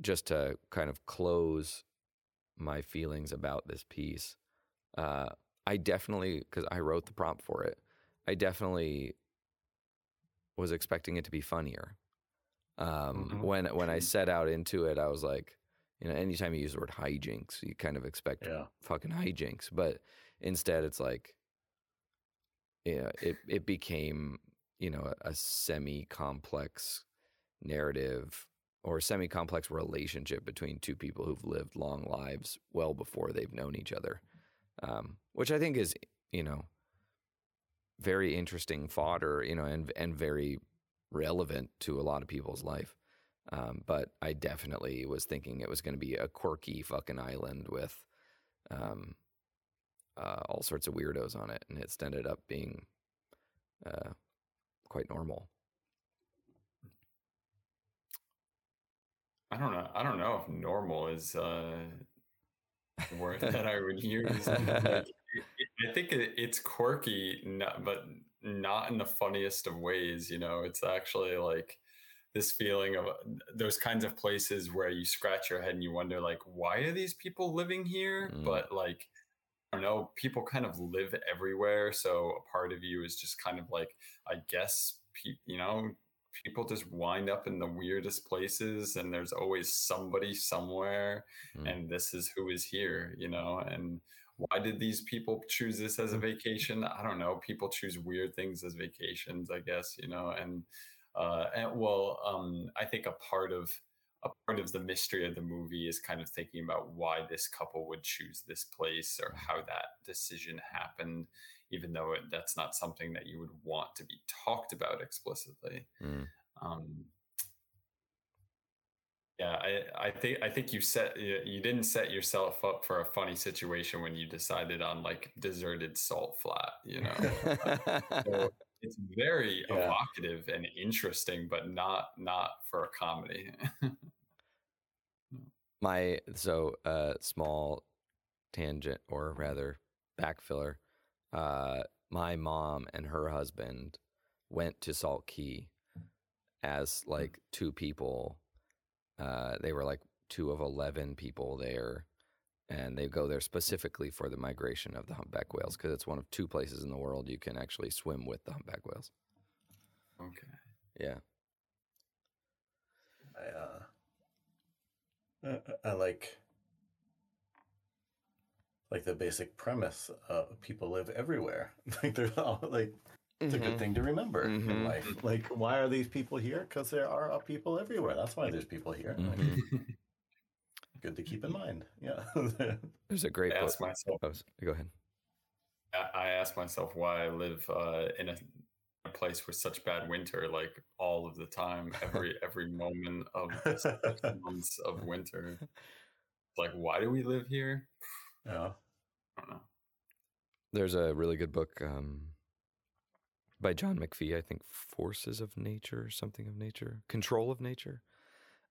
just to kind of close my feelings about this piece, uh, I definitely, because I wrote the prompt for it, I definitely was expecting it to be funnier. Um, mm-hmm. When when I set out into it, I was like, you know, anytime you use the word hijinks, you kind of expect yeah. fucking hijinks. But instead it's like, yeah, it, it became, you know, a, a semi-complex narrative or semi-complex relationship between two people who've lived long lives well before they've known each other, um, which I think is, you know, very interesting fodder, you know, and and very relevant to a lot of people's life. Um, but I definitely was thinking it was going to be a quirky fucking island with... Um, Uh, all sorts of weirdos on it, and it's ended up being uh, quite normal. I don't know. I don't know if normal is uh, the word that I would use. Like, it, it, I think it, it's quirky, not, but not in the funniest of ways. You know, it's actually like this feeling of those kinds of places where you scratch your head and you wonder, like, why are these people living here? Mm. But like, I don't know, people kind of live everywhere. So a part of you is just kind of like, I guess, pe- you know, people just wind up in the weirdest places, and there's always somebody somewhere. Mm. And this is who is here, you know, and why did these people choose this as a vacation? I don't know. People choose weird things as vacations, I guess, you know, and, uh, and well, um, I think a part of A part of the mystery of the movie is kind of thinking about why this couple would choose this place or how that decision happened, even though it, that's not something that you would want to be talked about explicitly. Mm. Um, yeah, I, I think I think you set you didn't set yourself up for a funny situation when you decided on like deserted salt flat, you know. So, it's very yeah. evocative and interesting, but not not for a comedy. My so uh, small tangent, or rather backfiller. Uh, my mom and her husband went to Salt Key as like two people. Uh, they were like two of eleven people there, and they go there specifically for the migration of the humpback whales, because it's one of two places in the world you can actually swim with the humpback whales. Okay. Yeah. I uh, I like like the basic premise of people live everywhere. Like they're all like it's mm-hmm. a good thing to remember mm-hmm. in life. Like, why are these people here? Because there are people everywhere. That's why there's people here. Mm-hmm. Like, good to keep in mind. Yeah. There's a great I ask myself, oh, go ahead. I ask myself why I live uh, in a, a place with such bad winter, like all of the time, every every moment of the months of winter. Like, why do we live here? Yeah. I don't know. There's a really good book um, by John McPhee, I think, Forces of Nature, something of nature, Control of Nature.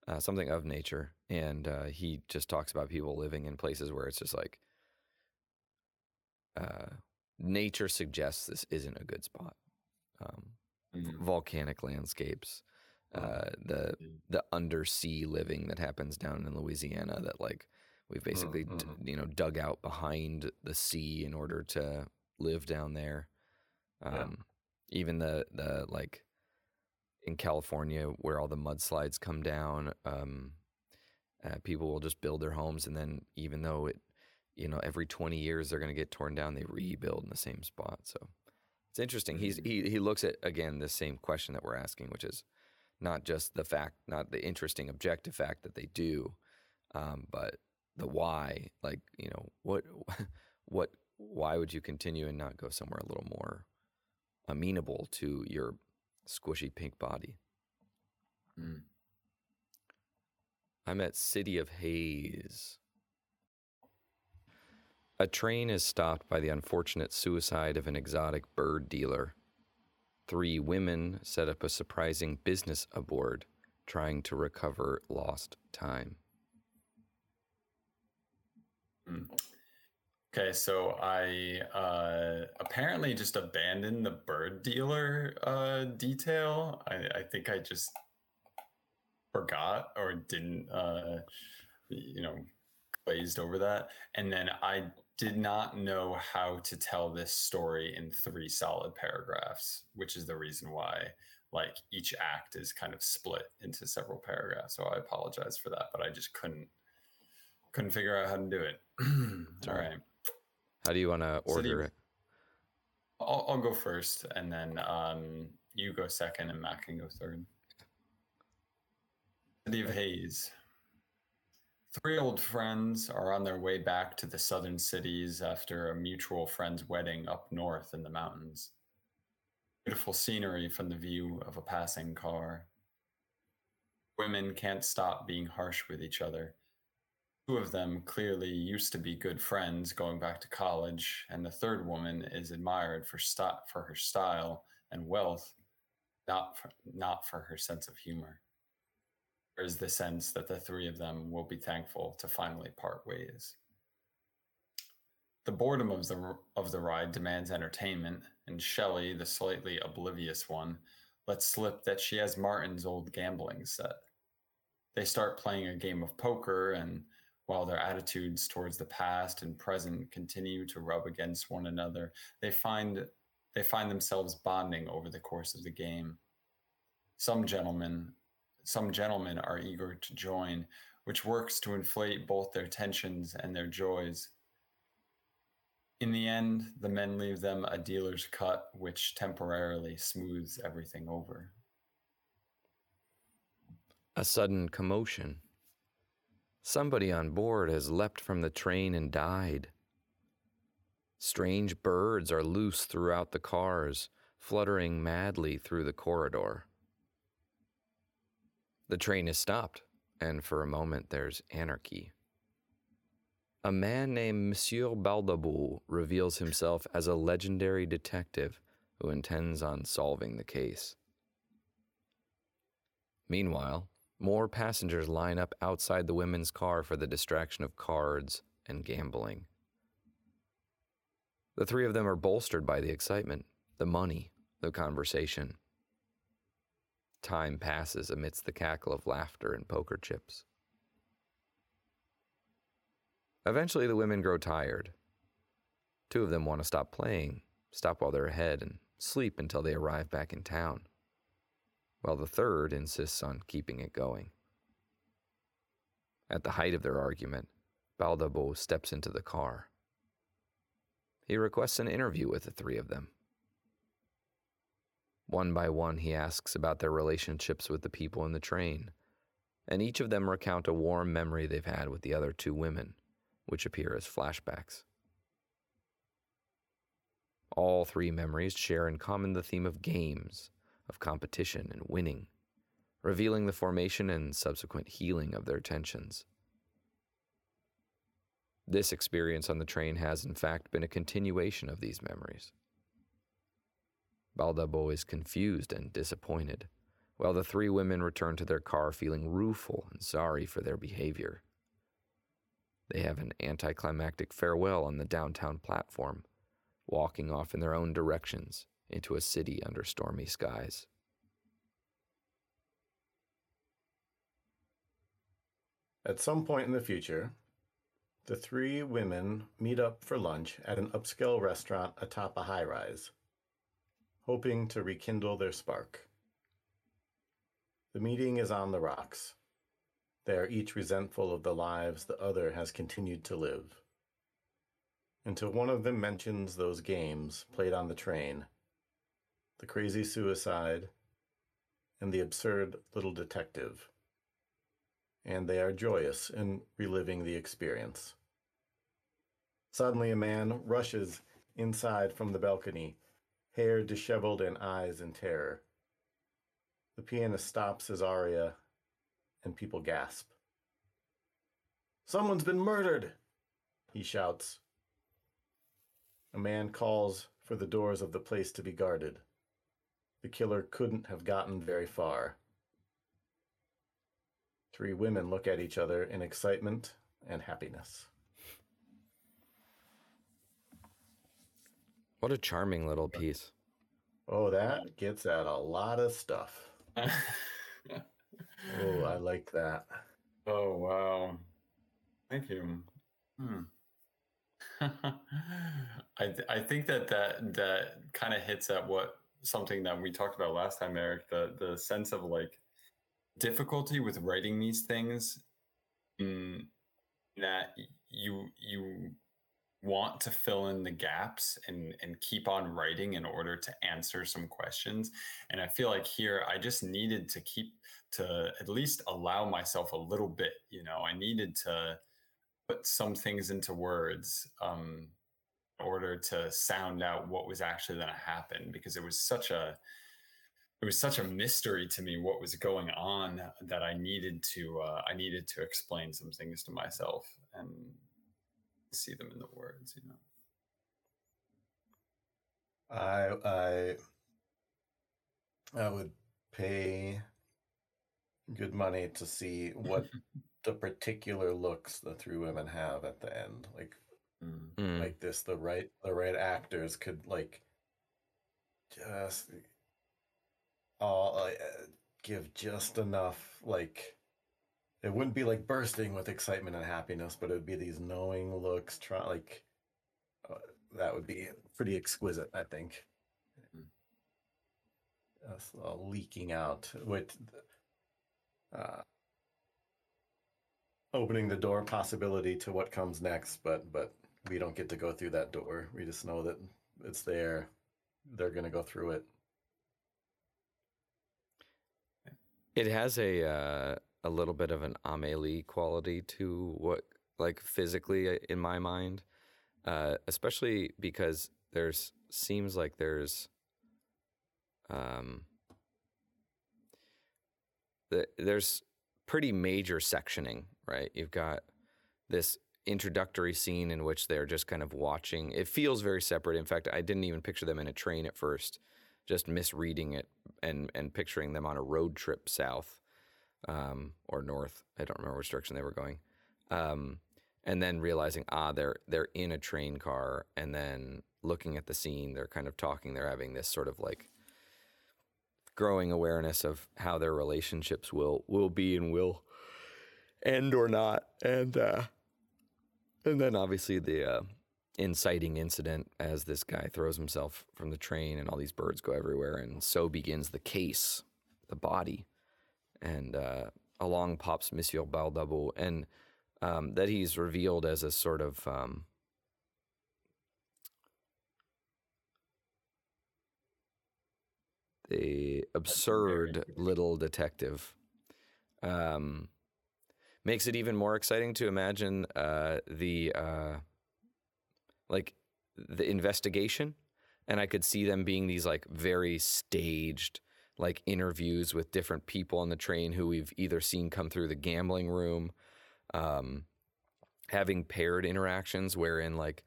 Uh, something of nature, and uh, he just talks about people living in places where it's just like uh, nature suggests this isn't a good spot. Um, mm-hmm. Volcanic landscapes, uh, the the undersea living that happens down in Louisiana that like we've basically mm-hmm. d- you know dug out behind the sea in order to live down there. Um, yeah. Even the the like. In California, where all the mudslides come down, um, uh, people will just build their homes, and then even though it you know, every twenty years they're going to get torn down. They rebuild in the same spot. So it's interesting. He's he he looks at, again, the same question that we're asking, which is not just the fact, not the interesting objective fact that they do, um, but the why. Like, you know, what what why would you continue and not go somewhere a little more amenable to your squishy pink body? Mm. I'm at City of Haze. A train is stopped by the unfortunate suicide of an exotic bird dealer. Three women set up a surprising business aboard, trying to recover lost time. Mm. Okay, so I uh, apparently just abandoned the bird dealer uh, detail. I, I think I just forgot or didn't, uh, you know, glazed over that. And then I did not know how to tell this story in three solid paragraphs, which is the reason why, like, each act is kind of split into several paragraphs. So I apologize for that, but I just couldn't couldn't figure out how to do it. All right. How do you want to order so you, it? I'll, I'll go first, and then um, you go second, and Matt can go third. City of Haze. Three old friends are on their way back to the southern cities after a mutual friend's wedding up north in the mountains. Beautiful scenery from the view of a passing car. Women can't stop being harsh with each other. Two of them clearly used to be good friends going back to college, and the third woman is admired for st- for her style and wealth, not for, not for her sense of humor. There is the sense that the three of them will be thankful to finally part ways. The boredom of the, of the ride demands entertainment, and Shelley, the slightly oblivious one, lets slip that she has Martin's old gambling set. They start playing a game of poker, and while their attitudes towards the past and present continue to rub against one another, they find they find themselves bonding over the course of the game. Some gentlemen, some gentlemen are eager to join, which works to inflate both their tensions and their joys. In the end, the men leave them a dealer's cut, which temporarily smooths everything over. A sudden commotion. Somebody on board has leapt from the train and died. Strange birds are loose throughout the cars, fluttering madly through the corridor. The train is stopped, and for a moment there's anarchy. A man named Monsieur Baldabou reveals himself as a legendary detective who intends on solving the case. Meanwhile, more passengers line up outside the women's car for the distraction of cards and gambling. The three of them are bolstered by the excitement, the money, the conversation. Time passes amidst the cackle of laughter and poker chips. Eventually, the women grow tired. Two of them want to stop playing, stop while they're ahead, and sleep until they arrive back in town, while the third insists on keeping it going. At the height of their argument, Baldabou steps into the car. He requests an interview with the three of them. One by one, he asks about their relationships with the people in the train, and each of them recount a warm memory they've had with the other two women, which appear as flashbacks. All three memories share in common the theme of games, of competition and winning, revealing the formation and subsequent healing of their tensions. This experience on the train has, in fact, been a continuation of these memories. Baldabou is confused and disappointed, while the three women return to their car feeling rueful and sorry for their behavior. They have an anticlimactic farewell on the downtown platform, walking off in their own directions, into a city under stormy skies. At some point in the future, the three women meet up for lunch at an upscale restaurant atop a high-rise, hoping to rekindle their spark. The meeting is on the rocks. They are each resentful of the lives the other has continued to live, until one of them mentions those games played on the train, the crazy suicide, and the absurd little detective, and they are joyous in reliving the experience. Suddenly a man rushes inside from the balcony, hair disheveled and eyes in terror. The pianist stops his aria, and people gasp. "Someone's been murdered!" he shouts. A man calls for the doors of the place to be guarded. The killer couldn't have gotten very far. Three women look at each other in excitement and happiness. What a charming little piece. Oh, that gets at a lot of stuff. Oh, I like that. Oh, wow. Thank you. Hmm. I th- I think that that, that kind of hits at what something that we talked about last time, Eric, the, the sense of like difficulty with writing these things, mm, that you you want to fill in the gaps and, and keep on writing in order to answer some questions. And I feel like here I just needed to keep to at least allow myself a little bit, you know, I needed to put some things into words um, in order to sound out what was actually going to happen, because it was such a, it was such a mystery to me what was going on that I needed to, uh, I needed to explain some things to myself and see them in the words, you know. I I I would pay good money to see what the particular looks the three women have at the end. Like mm. like this, the right the right actors could like just all uh, give just enough, like it wouldn't be like bursting with excitement and happiness, but it would be these knowing looks. Try, like uh, that would be pretty exquisite, I think. Mm-hmm. Uh, so leaking out with uh, opening the door possibility to what comes next, but but we don't get to go through that door. We just know that it's there. They're going to go through it. It has a. Uh... a little bit of an Amélie quality to what, like physically in my mind, uh, especially because there's seems like there's, um, the, there's pretty major sectioning, right? You've got this introductory scene in which they're just kind of watching. It feels very separate. In fact, I didn't even picture them in a train at first, just misreading it and, and picturing them on a road trip south. Um, or north. I don't remember which direction they were going. Um, and then realizing, ah, they're they're in a train car, and then looking at the scene, they're kind of talking, they're having this sort of like growing awareness of how their relationships will will be and will end or not. And uh, and then obviously the uh, inciting incident as this guy throws himself from the train and all these birds go everywhere, and so begins the case, the body. And uh, along pops Monsieur Baldabou, and um, that he's revealed as a sort of um, the absurd little detective. Um, makes it even more exciting to imagine uh, the uh, like the investigation, and I could see them being these like very staged, like interviews with different people on the train who we've either seen come through the gambling room, um, having paired interactions wherein like,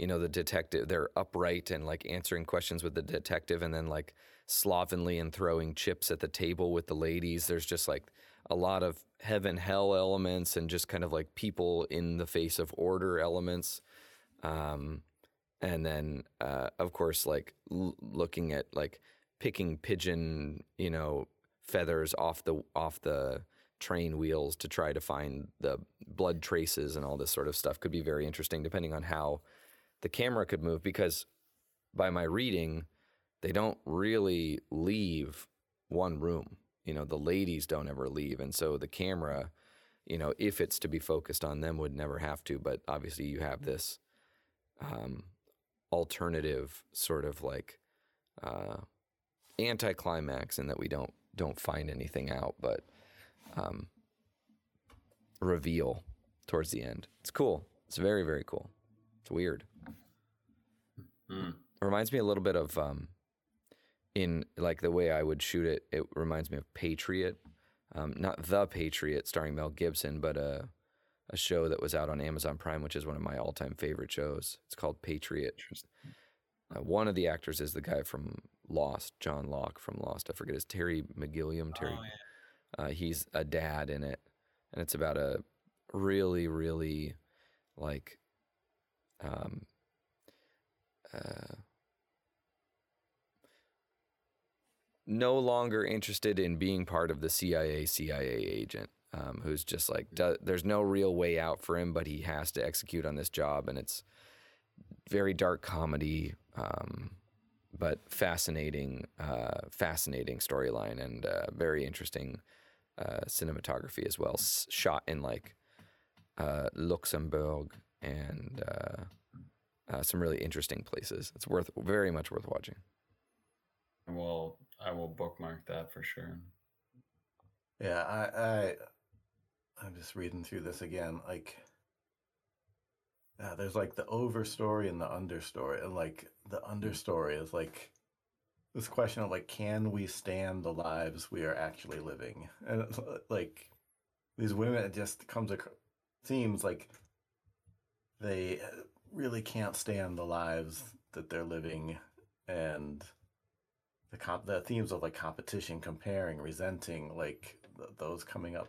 you know, the detective, they're upright and like answering questions with the detective, and then like slovenly and throwing chips at the table with the ladies. There's just like a lot of heaven, hell elements and just kind of like people in the face of order elements. Um, and then, uh, of course, like l- looking at like, picking pigeon, you know, feathers off the off the train wheels to try to find the blood traces and all this sort of stuff could be very interesting depending on how the camera could move, because by my reading, they don't really leave one room. You know, the ladies don't ever leave. And so the camera, you know, if it's to be focused on them, would never have to. But obviously you have this um, alternative sort of like uh, anticlimax in that we don't don't find anything out, but um, reveal towards the end. It's cool. It's very, very cool. It's weird. Mm. It reminds me a little bit of um, in like the way I would shoot it. It reminds me of Patriot, um, not The Patriot, starring Mel Gibson, but a a show that was out on Amazon Prime, which is one of my all time favorite shows. It's called Patriot. Uh, one of the actors is the guy from Lost, John Locke from Lost. I forget his Terry McGilliam. Terry, oh, yeah. uh, he's a dad in it, and it's about a really, really like. Um, uh, no longer interested in being part of the C I A agent um, who's just like, do, there's no real way out for him, but he has to execute on this job. And it's very dark comedy, um, but fascinating, uh, fascinating storyline and uh, very interesting uh, cinematography as well. S- shot in like uh, Luxembourg and uh, uh, some really interesting places. It's worth very much worth watching. Well, I will bookmark that for sure. Yeah, I, I, I'm just reading through this again. Like, yeah, there's like the overstory and the understory, and like the understory is like this question of like, can we stand the lives we are actually living? And it's like these women, it just comes across, seems like they really can't stand the lives that they're living, and. The comp- the themes of like competition, comparing, resenting, like th- those coming up.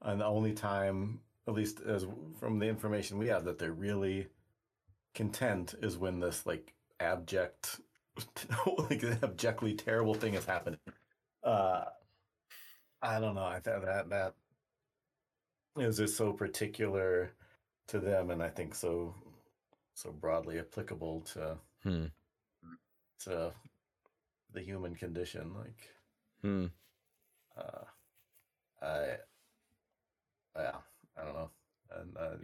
And the only time, at least as from the information we have, that they're really content is when this like abject, like abjectly terrible thing is happening. Uh, I don't know. I thought that that is just so particular to them, and I think so so broadly applicable to hmm. to. the human condition, like, hmm. uh, I, yeah, I don't know. And uh,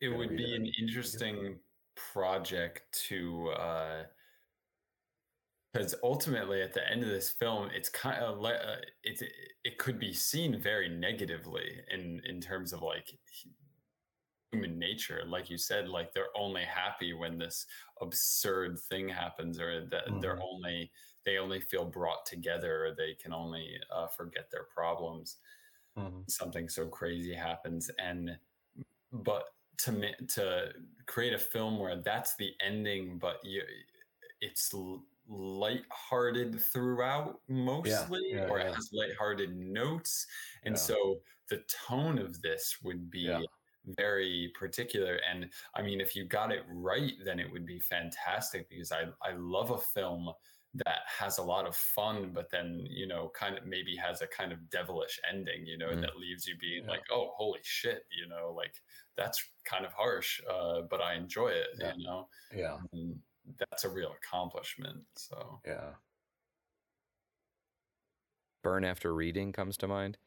it would be an interesting project to, uh, because ultimately at the end of this film, it's kind of like uh, it, it could be seen very negatively in in terms of like. Human nature, like you said, like they're only happy when this absurd thing happens, or that mm-hmm. they're only they only feel brought together, or they can only uh, forget their problems. Mm-hmm. Something so crazy happens, and but to to create a film where that's the ending, but you it's lighthearted throughout mostly, yeah, yeah, or yeah. it has lighthearted notes, and yeah. so the tone of this would be. Yeah. Very particular, and I mean, if you got it right, then it would be fantastic, because I I love a film that has a lot of fun, but then you know, kind of maybe has a kind of devilish ending, you know, mm. that leaves you being yeah. like, oh, holy shit, you know, like that's kind of harsh, uh, but I enjoy it, yeah. you know, yeah, and that's a real accomplishment. So yeah, Burn After Reading comes to mind.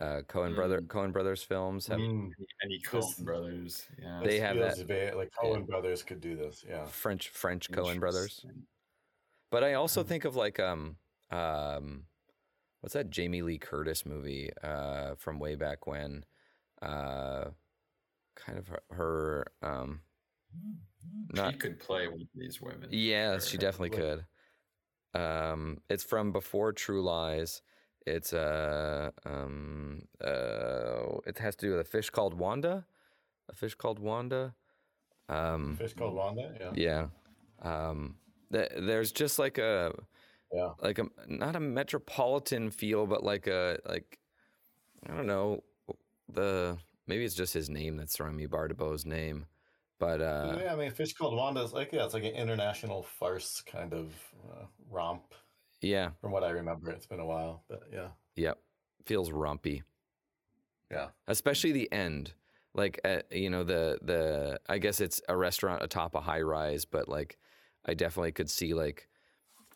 Uh, Coen mm. brother, Coen Brothers films have mm. any Coen Brothers. Yeah, they have that. Bad, like Coen yeah. Brothers could do this. Yeah, French French Coen Brothers. But I also mm. think of like um um, what's that Jamie Lee Curtis movie uh from way back when, uh, kind of her, her um, not, she could play with these women. Yeah, she definitely could. Um, it's from before True Lies. It's uh um uh it has to do with a fish called Wanda, a fish called Wanda, um, fish called Wanda, yeah, yeah. Um, th- there's just like a, yeah, like a not a metropolitan feel, but like a like, I don't know the maybe it's just his name that's throwing me Bardabou's name, but uh, yeah, I mean, Fish Called Wanda is like yeah, it's like an international farce kind of uh, romp. Yeah. From what I remember, it's been a while, but yeah. Yep. Feels rompy. Yeah. Especially the end. Like, uh, you know, the, the, I guess it's a restaurant atop a high rise, but like, I definitely could see like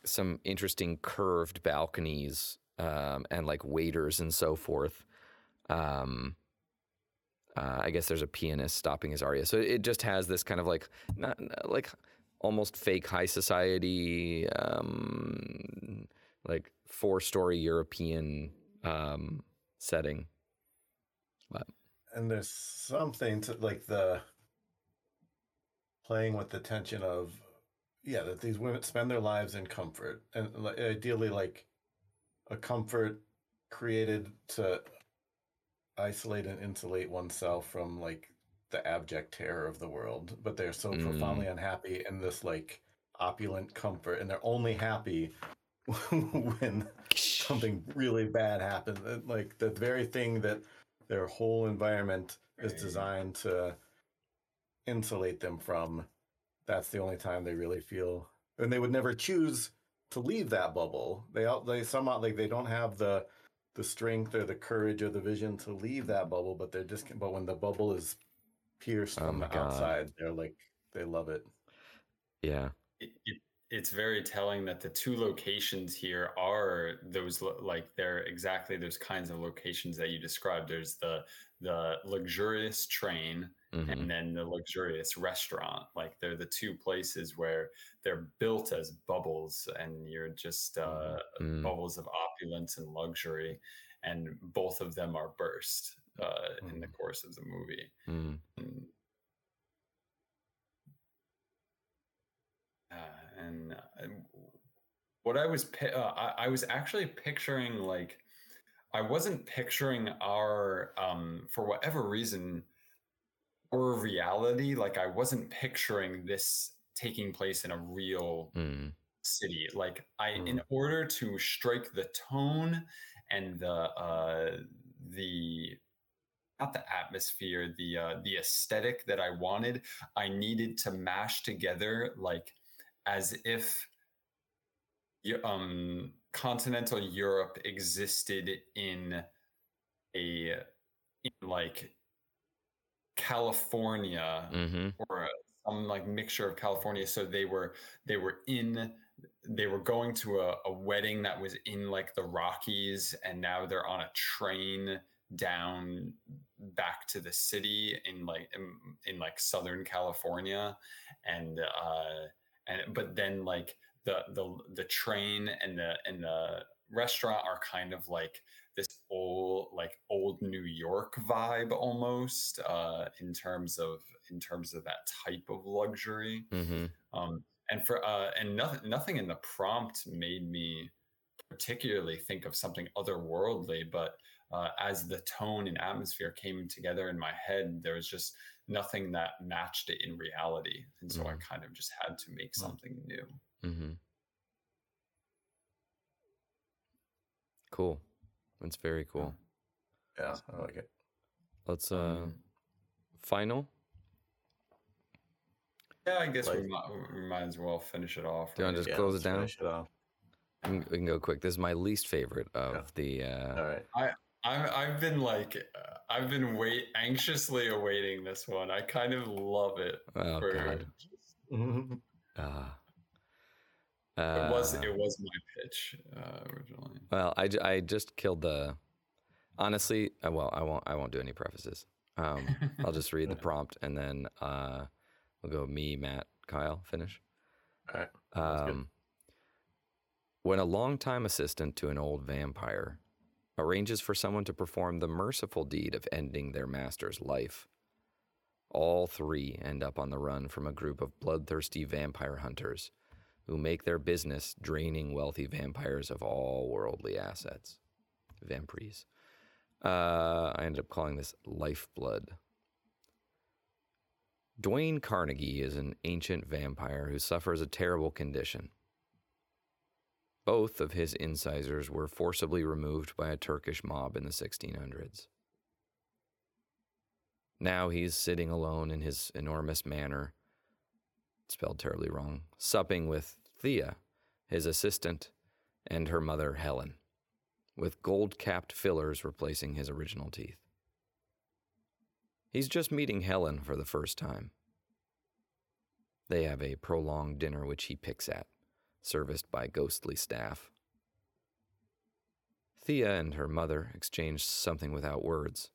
some interesting curved balconies um, and like waiters and so forth. Um, Uh, I guess there's a pianist stopping his aria. So it just has this kind of like, not like almost fake high society, um, like four-story European um, setting. But. And there's something to like the playing with the tension of, yeah, that these women spend their lives in comfort and ideally like a comfort created to isolate and insulate oneself from like the abject terror of the world, but they're so mm. profoundly unhappy in this like opulent comfort, and they're only happy when something really bad happens. Like the very thing that their whole environment is designed to insulate them from, that's the only time they really feel, and they would never choose to leave that bubble. They all, they somehow like they don't have the the strength or the courage or the vision to leave that bubble, but they're just, but when the bubble is pierced oh from the God. outside, they're like, they love it. Yeah. It, it, it's very telling that the two locations here are those, like they're exactly those kinds of locations that you described. There's the, the luxurious train mm-hmm. and then the luxurious restaurant. Like they're the two places where they're built as bubbles, and you're just uh, mm. bubbles of opulence and luxury, and both of them are burst uh, mm. in the course of the movie. Mm. And, uh, and, and what I was, uh, I, I was actually picturing, like, I wasn't picturing our, um, for whatever reason, or reality, like I wasn't picturing this taking place in a real mm. city. Like I, mm. in order to strike the tone and the, uh, the, not the atmosphere, the, uh, the aesthetic that I wanted, I needed to mash together, like as if, um, continental Europe existed in a, in like, California mm-hmm. or some like mixture of California. So they were, they were in, they were going to a, a wedding that was in like the Rockies, and now they're on a train down back to the city in like, in, in like Southern California. And, uh, and, but then like the, the, the train and the, and the restaurant are kind of like this old, like old New York vibe almost, uh, in terms of, in terms of that type of luxury. Mm-hmm. Um, and for, uh, and nothing, nothing in the prompt made me particularly think of something otherworldly, but, uh, as the tone and atmosphere came together in my head, there was just nothing that matched it in reality. And so mm-hmm. I kind of just had to make something new. Mm-hmm. Cool. That's very cool. Yeah, I like it. Let's, uh, um, final. Yeah, I guess like, we, might, we might as well finish it off. Right? Do you want to just yeah, close it down? Finish it off. We can, we can go quick. This is my least favorite of yeah. the. Uh, All right. I, I, I've been like, uh, I've been wait anxiously awaiting this one. I kind of love it. Oh, for, God. Mm-hmm. Uh, Uh, it was it was my pitch uh, originally. Well, I, I just killed the. Honestly, well, I won't I won't do any prefaces. Um, I'll just read the prompt, and then uh, we'll go me, Matt, Kyle, finish. All right. Um, when a longtime assistant to an old vampire arranges for someone to perform the merciful deed of ending their master's life, all three end up on the run from a group of bloodthirsty vampire hunters who make their business draining wealthy vampires of all worldly assets. Vampires. Uh, I ended up calling this Lifeblood. Dwayne Carnegie is an ancient vampire who suffers a terrible condition. Both of his incisors were forcibly removed by a Turkish mob in the sixteen hundreds. Now he's sitting alone in his enormous manor, spelled terribly wrong, supping with Thea, his assistant, and her mother, Helen, with gold-capped fillers replacing his original teeth. He's just meeting Helen for the first time. They have a prolonged dinner which he picks at, serviced by ghostly staff. Thea and her mother exchange something without words.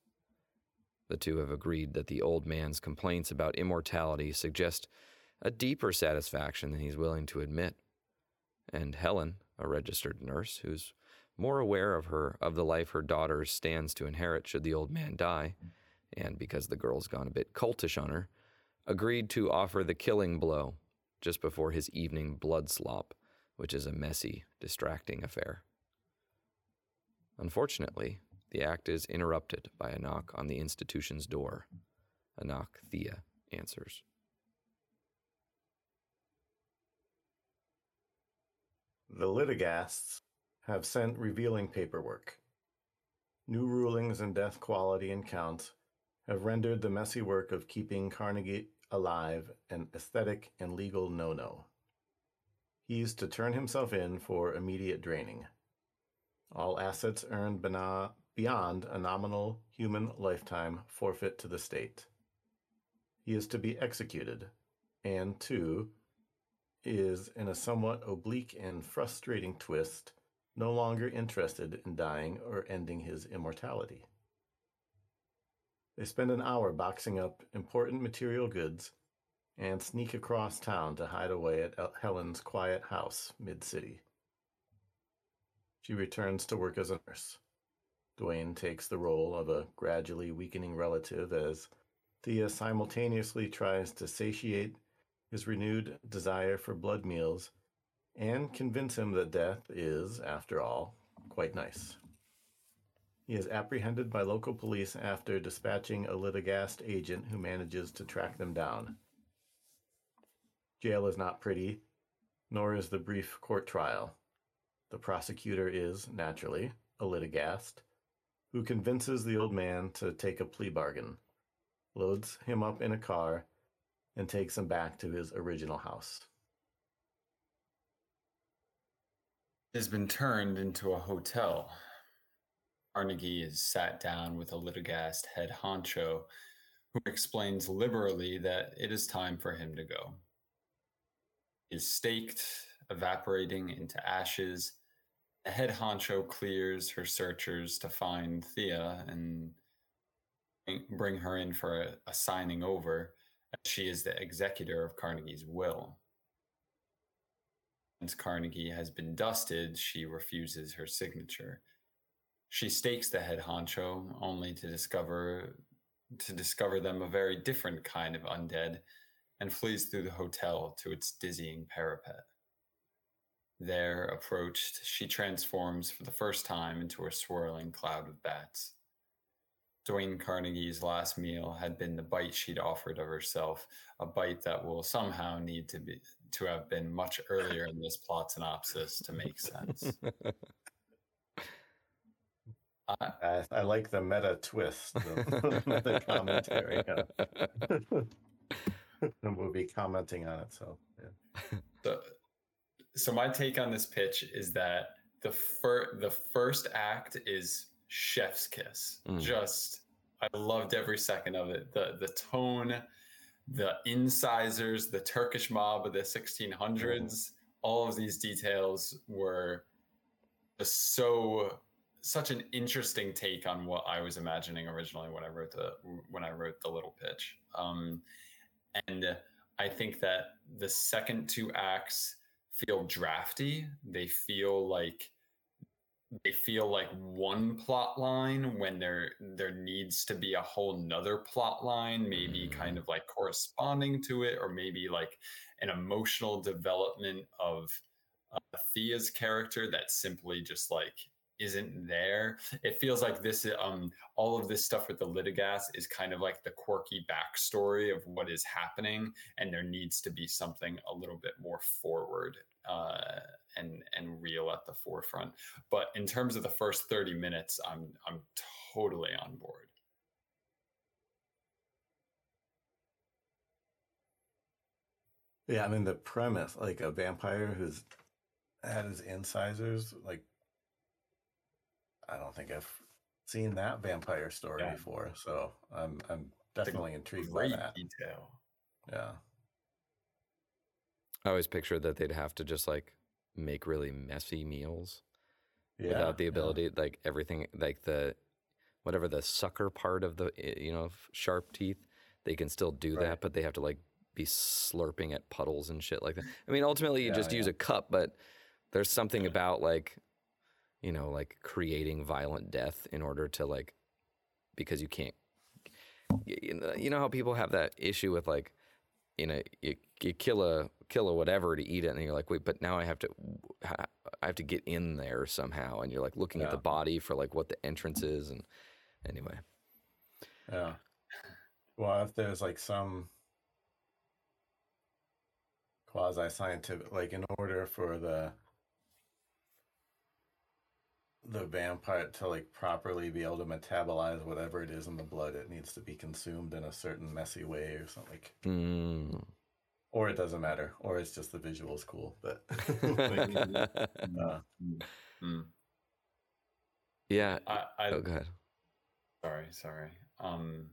The two have agreed that the old man's complaints about immortality suggest a deeper satisfaction than he's willing to admit. And Helen, a registered nurse, who's more aware of her of the life her daughter stands to inherit should the old man die, and because the girl's gone a bit cultish on her, agreed to offer the killing blow just before his evening blood slop, which is a messy, distracting affair. Unfortunately, the act is interrupted by a knock on the institution's door, a knock Thea answers. The litigasts have sent revealing paperwork. New rulings in death quality and count have rendered the messy work of keeping Carnegie alive an aesthetic and legal no-no. He's to turn himself in for immediate draining. All assets earned bena- beyond a nominal human lifetime forfeit to the state. He is to be executed, and two, is, in a somewhat oblique and frustrating twist, no longer interested in dying or ending his immortality. They spend an hour boxing up important material goods and sneak across town to hide away at Helen's quiet house mid-city. She returns to work as a nurse. Dwayne takes the role of a gradually weakening relative as Thea simultaneously tries to satiate his renewed desire for blood meals and convince him that death is, after all, quite nice. He is apprehended by local police after dispatching a litigast agent who manages to track them down. Jail is not pretty, nor is the brief court trial. The prosecutor is, naturally, a litigast, who convinces the old man to take a plea bargain, loads him up in a car, and takes him back to his original house. It has been turned into a hotel. Carnegie is sat down with a litigast head honcho, who explains liberally that it is time for him to go. He is staked, evaporating into ashes. The head honcho clears her searchers to find Thea and bring her in for a, a signing over. She is the executor of Carnegie's will. Since Carnegie has been dusted, she refuses her signature. She stakes the head honcho, only to discover to discover them a very different kind of undead, and flees through the hotel to its dizzying parapet. There, approached, she transforms for the first time into a swirling cloud of bats. Dwayne Carnegie's last meal had been the bite she'd offered of herself, a bite that will somehow need to be to have been much earlier in this plot synopsis to make sense. I, I, I like the meta twist, the, the commentary. Yeah. The movie commenting on itself. Yeah. So, so my take on this pitch is that the fir- the first act is chef's kiss. Mm. Just, I loved every second of it. The the tone, the incisors, the Turkish mob of the sixteen hundreds, mm. all of these details were just so, such an interesting take on what I was imagining originally when I wrote the, when I wrote the little pitch. Um, and I think that the second two acts feel drafty. They feel like They feel like one plot line when there there needs to be a whole nother plot line, maybe kind of like corresponding to it, or maybe like an emotional development of uh, Thea's character that simply just like isn't there. It feels like this um all of this stuff with the litigast is kind of like the quirky backstory of what is happening, and there needs to be something a little bit more forward uh and and real at the forefront. But in terms of the first thirty minutes, I'm I'm totally on board. Yeah, I mean the premise, like a vampire who's had his incisors, like I don't think I've seen that vampire story yeah. before, so I'm I'm definitely intrigued by that. Great detail. Yeah. I always pictured that they'd have to just like make really messy meals yeah, without the ability, yeah. like everything, like the whatever the sucker part of the, you know, sharp teeth, they can still do right. that, but they have to like be slurping at puddles and shit like that. I mean, ultimately you yeah, just yeah. use a cup, but there's something about like, you know, like creating violent death in order to like, because you can't, you know, you know how people have that issue with like, you know, you, you kill a, kill a whatever to eat it. And you're like, wait, but now I have to, I have to get in there somehow. And you're like looking yeah. at the body for like what the entrance is. And anyway. Yeah. Well, if there's like some quasi-scientific, like in order for the the vampire to like properly be able to metabolize whatever it is in the blood, it needs to be consumed in a certain messy way or something like mm. or it doesn't matter, or it's just the visual's cool, but uh, mm. yeah I, I, oh, go ahead. sorry sorry um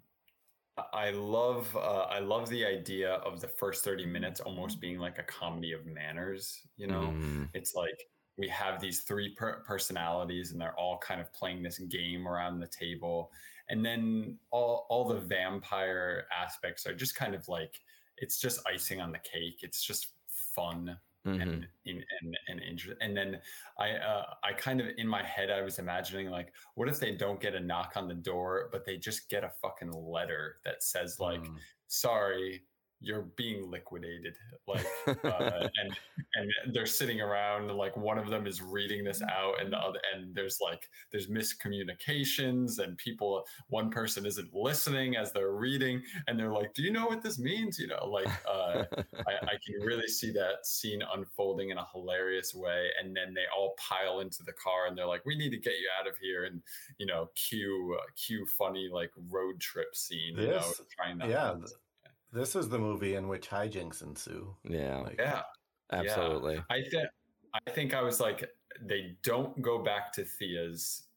I love uh, I love the idea of the first thirty minutes almost being like a comedy of manners, you know. Mm. It's like we have these three per- personalities and they're all kind of playing this game around the table. And then all all the vampire aspects are just kind of like, it's just icing on the cake. It's just fun. Mm-hmm. And and and and, inter- and then I uh, I kind of in my head I was imagining like, what if they don't get a knock on the door, but they just get a fucking letter that says like, mm. sorry, you're being liquidated, like uh, and and they're sitting around and like one of them is reading this out and the other, and there's like there's miscommunications and people, one person isn't listening as they're reading and they're like, do you know what this means, you know, like uh, I, I can really see that scene unfolding in a hilarious way. And then they all pile into the car and they're like, we need to get you out of here, and you know, cue uh, cue funny like road trip scene, you this, know, trying to yeah hunt. This is the movie in which hijinks ensue. Yeah, like, yeah, absolutely. Yeah. I think I think I was like, they don't go back to Thea's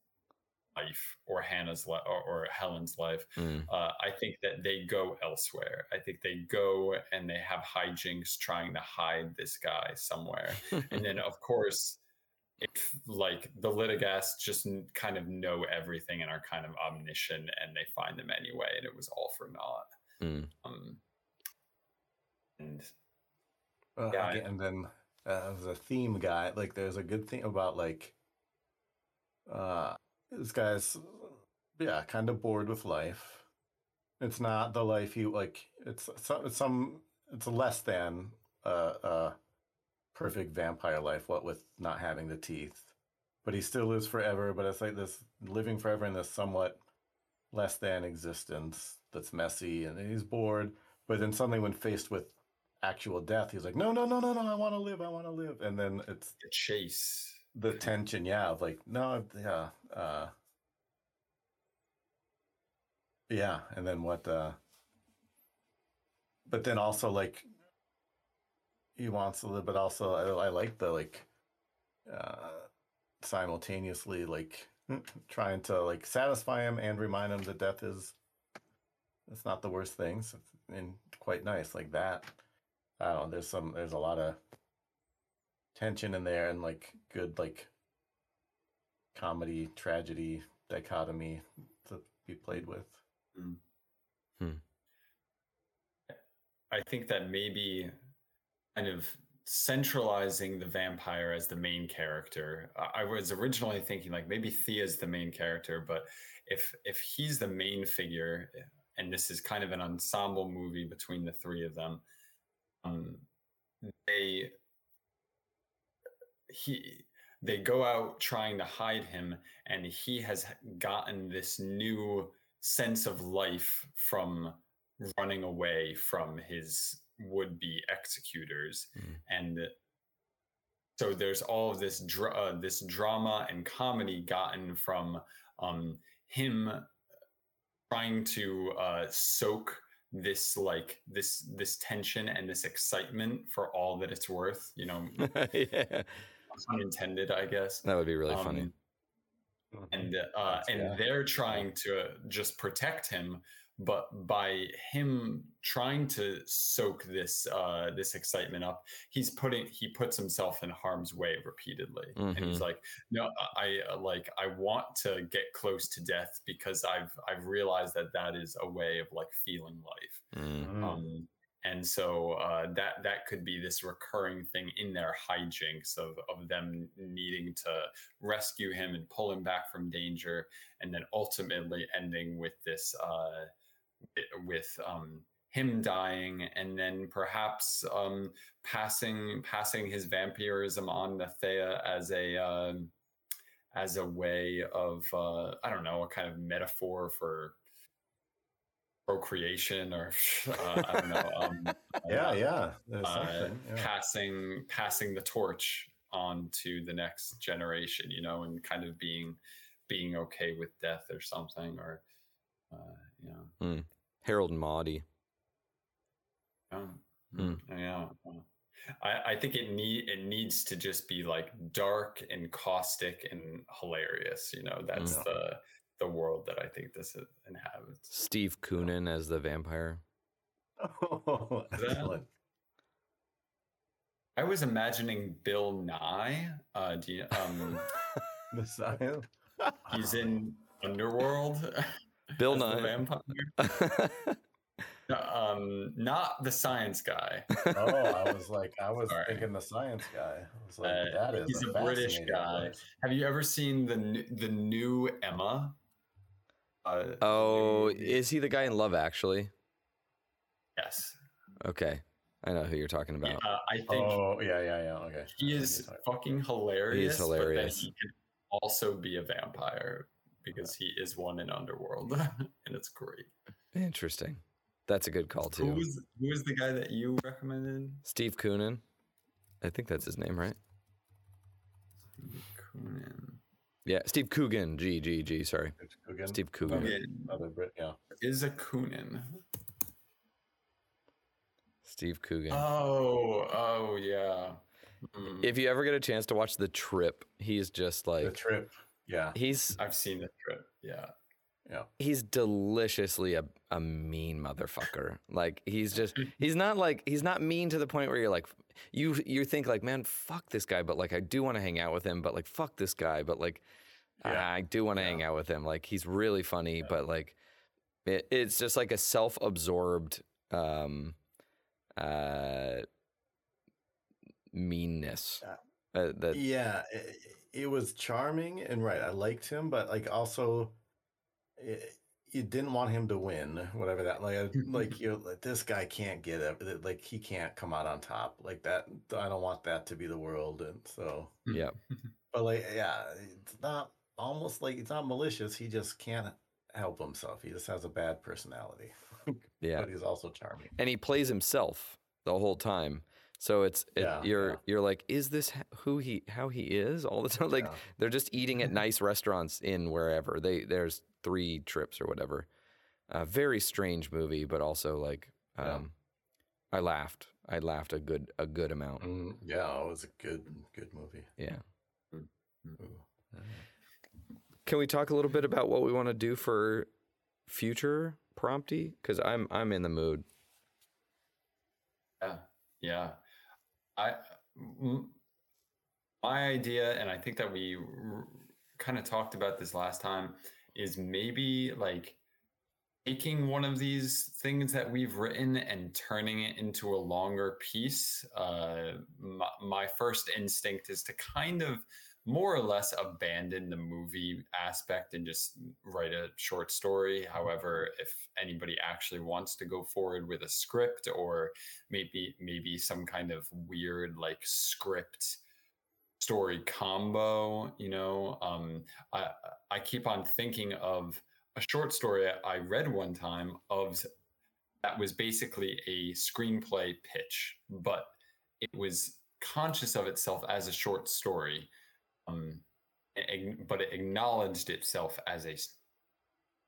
life or Hannah's li- or, or Helen's life. Mm. Uh, I think that they go elsewhere. I think they go and they have hijinks trying to hide this guy somewhere, and then of course. If like the litigasts just kind of know everything and are kind of omniscient and they find them anyway, and it was all for naught. Mm. Um, and uh, yeah, again, I, and then uh, the theme guy, like there's a good thing about like uh, this guy's yeah kind of bored with life. It's not the life you like. It's some it's, some, it's less than uh uh. perfect vampire life, what with not having the teeth, but he still lives forever. But it's like this living forever in this somewhat less than existence that's messy, and he's bored. But then suddenly when faced with actual death, he's like, no, no, no, no, no, I want to live. I want to live. And then it's the chase, the tension. Yeah. Of like, no, yeah. Uh, yeah. And then what, uh, but then also like, he wants to live, but also I, I like the like uh, simultaneously like trying to like satisfy him and remind him that death is it's not the worst thing. So it's, and quite nice like that. I don't know. There's some. There's a lot of tension in there and like good like comedy tragedy dichotomy to be played with. Mm. Hmm. I think that maybe. Kind of centralizing the vampire as the main character. Uh, I was originally thinking like maybe Thea's the main character, but if if he's the main figure, and this is kind of an ensemble movie between the three of them, um, they he they go out trying to hide him, and he has gotten this new sense of life from running away from his. Would-be executors, mm. and so there's all of this dra- uh, this drama and comedy gotten from um, him trying to uh, soak this like this this tension and this excitement for all that it's worth. You know, yeah. Unintended, I guess. That would be really um, funny. And uh, and yeah. they're trying to just protect him. But by him trying to soak this uh, this excitement up, he's putting he puts himself in harm's way repeatedly. Mm-hmm. And he's like, no, I like I want to get close to death because I've I've realized that that is a way of like feeling life. Mm-hmm. Um, and so uh, that that could be this recurring thing in their hijinks of of them needing to rescue him and pull him back from danger, and then ultimately ending with this. Uh, with um, him dying, and then perhaps um, passing passing his vampirism on to Thea as a uh, as a way of uh, I don't know, a kind of metaphor for procreation, or uh, I don't know. Um, yeah, uh, yeah. Uh, yeah. Passing passing the torch on to the next generation, you know, and kind of being being okay with death or something, or. Uh, yeah. Mm. Harold and Maude. Yeah. Mm. Yeah. I, I think it need it needs to just be like dark and caustic and hilarious. You know, that's mm. the the world that I think this inhabits. Steve Coonan yeah. as the vampire. Oh, excellent. I was imagining Bill Nye. Uh, do you, um, Messiah. He's in Underworld. Bill Nye, um, not the science guy. Oh, I was like, I was Sorry. thinking the science guy. I was like, uh, that is. He's a, a British guy. Place. Have you ever seen the the new Emma? Uh, oh, new, is he the guy in Love Actually? Yes. Okay, I know who you're talking about. Yeah, I think. Oh, yeah, yeah, yeah. Okay. He is fucking hilarious. He's hilarious. But then he can also be a vampire. Because he is one in Underworld, and it's great. Interesting. That's a good call, too. Who was, who was the guy that you recommended? Steve Coonan. I think that's his name, right? Steve Coonan. Yeah, Steve Coogan. G, G, G, sorry. Coogan? Steve Coogan. Okay. Another Brit, yeah. Is a Coonan. Steve Coogan. Oh, oh, yeah. Mm. If you ever get a chance to watch The Trip, he's just like... The Trip. Yeah, he's. I've seen The Trip. Yeah, yeah. He's deliciously a, a mean motherfucker. Like he's just he's not like he's not mean to the point where you're like you you think like, man, fuck this guy, but like I do want to hang out with him, but like fuck this guy, but like yeah. I, I do want to yeah. hang out with him. Like he's really funny, yeah. but like it, it's just like a self-absorbed um, uh, meanness. Yeah. Uh, that... Yeah, it, it was charming and right. I liked him, but like also, it, you didn't want him to win, whatever that like. Like you, know, like, this guy can't get it. Like he can't come out on top. Like that, I don't want that to be the world. And so yeah, but like yeah, it's not almost like it's not malicious. He just can't help himself. He just has a bad personality. Yeah, but he's also charming, and he plays himself the whole time. So it's it, yeah, you're yeah. you're like, is this who he how he is all the time? Like yeah. they're just eating at nice restaurants in wherever they there's three trips or whatever. Uh, very strange movie, but also like um, yeah. I laughed. I laughed a good a good amount. Mm, yeah, it was a good good movie. Yeah. Can we talk a little bit about what we want to do for future prompty? Because I'm I'm in the mood. Yeah. Yeah. I, my idea, and I think that we r- kind of talked about this last time, is maybe like taking one of these things that we've written and turning it into a longer piece. Uh, my, my first instinct is to kind of more or less abandon the movie aspect and just write a short story. However, if anybody actually wants to go forward with a script or maybe maybe some kind of weird like script story combo, you know, um, I, I keep on thinking of a short story I read one time of that was basically a screenplay pitch, but it was conscious of itself as a short story. Um, but it acknowledged itself as a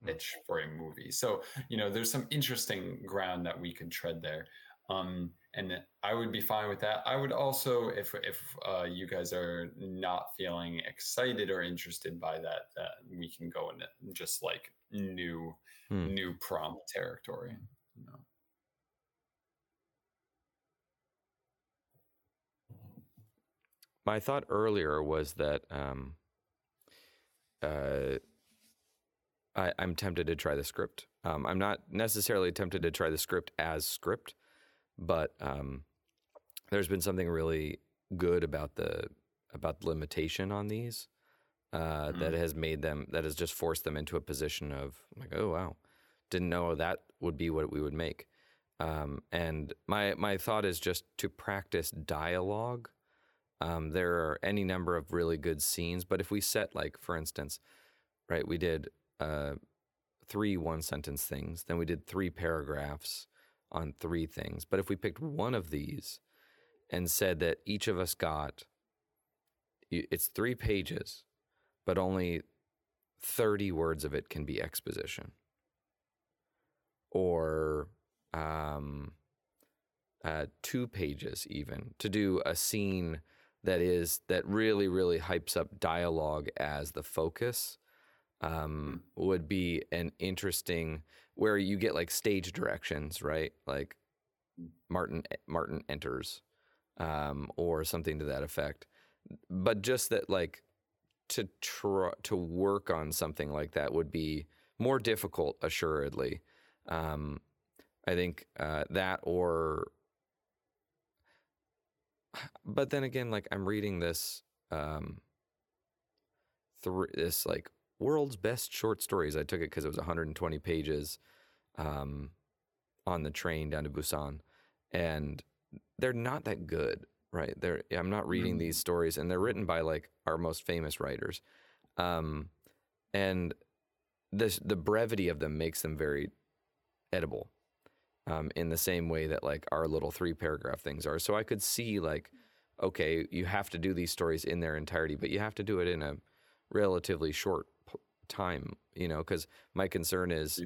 pitch for a movie. So, you know, there's some interesting ground that we could tread there. Um, And I would be fine with that. I would also, if if uh, you guys are not feeling excited or interested by that, that we can go into just like new, hmm. new prom territory. You know? My thought earlier was that um, uh, I, I'm tempted to try the script. Um, I'm not necessarily tempted to try the script as script, but um, there's been something really good about the about the limitation on these uh, mm-hmm. that has made them, that has just forced them into a position of like, oh wow, didn't know that would be what we would make. Um, and my my thought is just to practice dialogue. Um, there are any number of really good scenes, but if we set, like, for instance, right, we did uh, three one-sentence things, then we did three paragraphs on three things. But if we picked one of these and said that each of us got, it's three pages, but only thirty words of it can be exposition. Or... Um, uh, two pages even, to do a scene that is that really, really hypes up dialogue as the focus um, would be an interesting, where you get like stage directions, right? Like Martin Martin enters um, or something to that effect. But just that like to try, to work on something like that would be more difficult, assuredly. Um, I think uh, that or... But then again, like I'm reading this, um, th- this like world's best short stories. I took it because it was one hundred twenty pages um, on the train down to Busan, and they're not that good, right? They're I'm not reading mm-hmm. these stories, and they're written by like our most famous writers, um, and this the brevity of them makes them very edible. Um, in the same way that like our little three paragraph things are. So I could see like, okay, you have to do these stories in their entirety, but you have to do it in a relatively short p- time, you know, because my concern is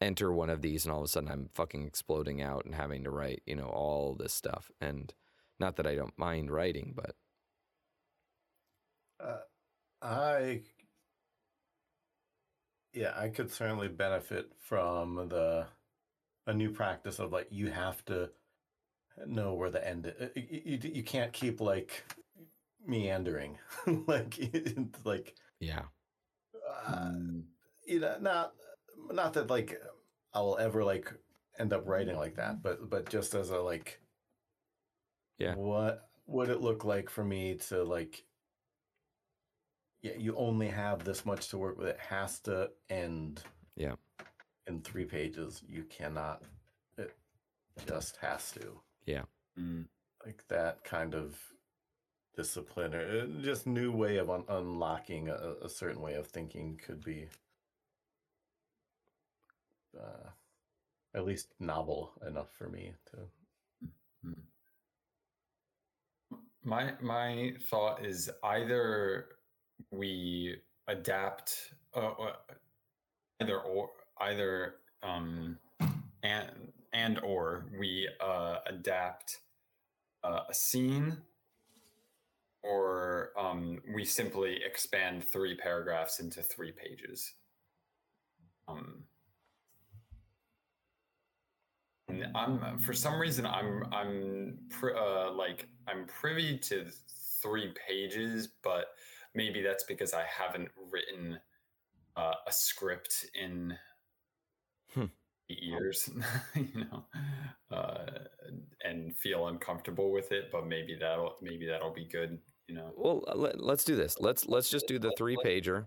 enter one of these and all of a sudden I'm fucking exploding out and having to write, you know, all this stuff. And not that I don't mind writing, but. Uh, I, yeah, I could certainly benefit from the, a new practice of like, you have to know where the end is. You, you, you can't keep like meandering. like, it's like, yeah. Uh, you know, not, not that like I will ever like end up writing like that, but, but just as a like, yeah, what would it look like for me to like, yeah, you only have this much to work with. It has to end. Yeah. In three pages, you cannot, it just has to. Yeah. Mm. Like that kind of discipline or just new way of un- unlocking a, a certain way of thinking could be uh, at least novel enough for me to. My, my thought is either we adapt uh, either or, Either um, and and or we uh, adapt uh, a scene, or um, we simply expand three paragraphs into three pages. Um, and I'm for some reason I'm I'm pri- uh, like I'm privy to three pages, but maybe that's because I haven't written uh, a script in. Hmm. Years, you know, uh, and feel uncomfortable with it, but maybe that'll maybe that'll be good, you know. Well, let, let's do this. Let's let's just do the three pager.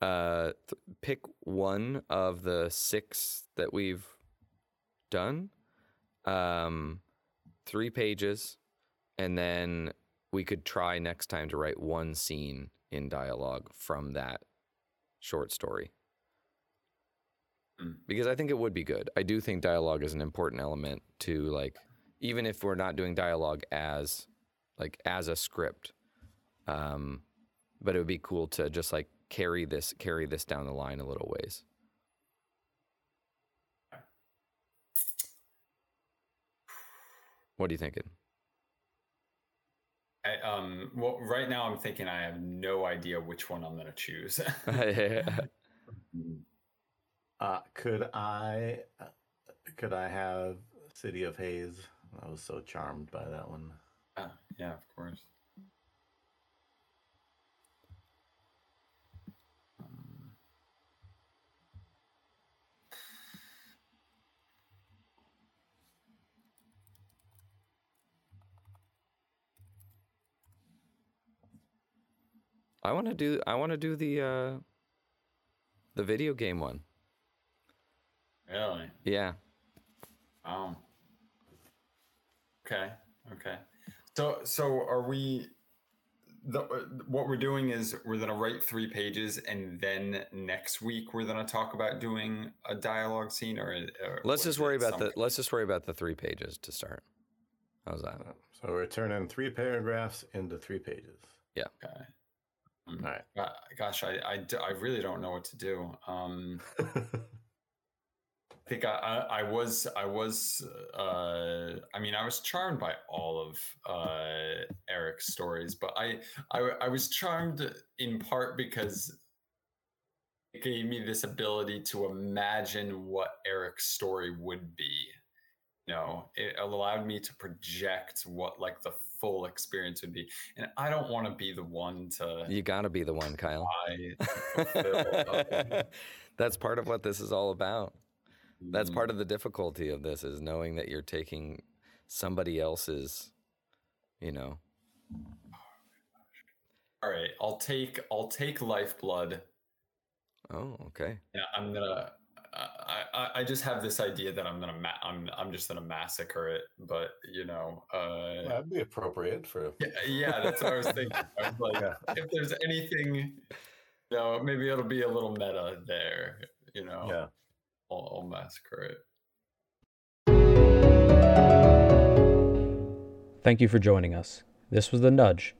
Uh, th- pick one of the six that we've done, um, three pages, and then we could try next time to write one scene in dialogue from that short story. Because I think it would be good. I do think dialogue is an important element to like, even if we're not doing dialogue as like as a script, um, but it would be cool to just like carry this, carry this down the line a little ways. What are you thinking? I, um, well, right now I'm thinking I have no idea which one I'm going to choose. yeah. uh, could I could I have City of Haze? I was so charmed by that one. Uh, yeah, of course. Um, I want to do. I want to do the uh, the video game one. Really? Yeah. Oh. Okay. Okay. So, so are we? The, what we're doing is we're gonna write three pages, and then next week we're gonna talk about doing a dialogue scene, or, or let's just worry about the let's just worry about the three pages to start. How's that? So we're turning three paragraphs into three pages. Yeah. Okay. Um, All right. Gosh, I, I, I really don't know what to do. Um, I think I, I, I was I was uh, I mean I was charmed by all of uh, Eric's stories, but I, I I was charmed in part because it gave me this ability to imagine what Eric's story would be. You know, it allowed me to project what like the full experience would be, and I don't want to be the one to. You gotta be the one, Kyle. That's part of what this is all about. That's part of the difficulty of this is knowing that you're taking somebody else's, you know. All right, I'll take I'll take Lifeblood. Oh, okay. Yeah, I'm gonna. I, I I just have this idea that I'm gonna ma- I'm I'm just gonna massacre it, but you know. Uh, well, that'd be appropriate for. Yeah, yeah, that's what I was thinking. I was like, if there's anything, you know, maybe it'll be a little meta there, you know. Yeah. I'll, I'll massacre it. Thank you for joining us. This was The Nudge,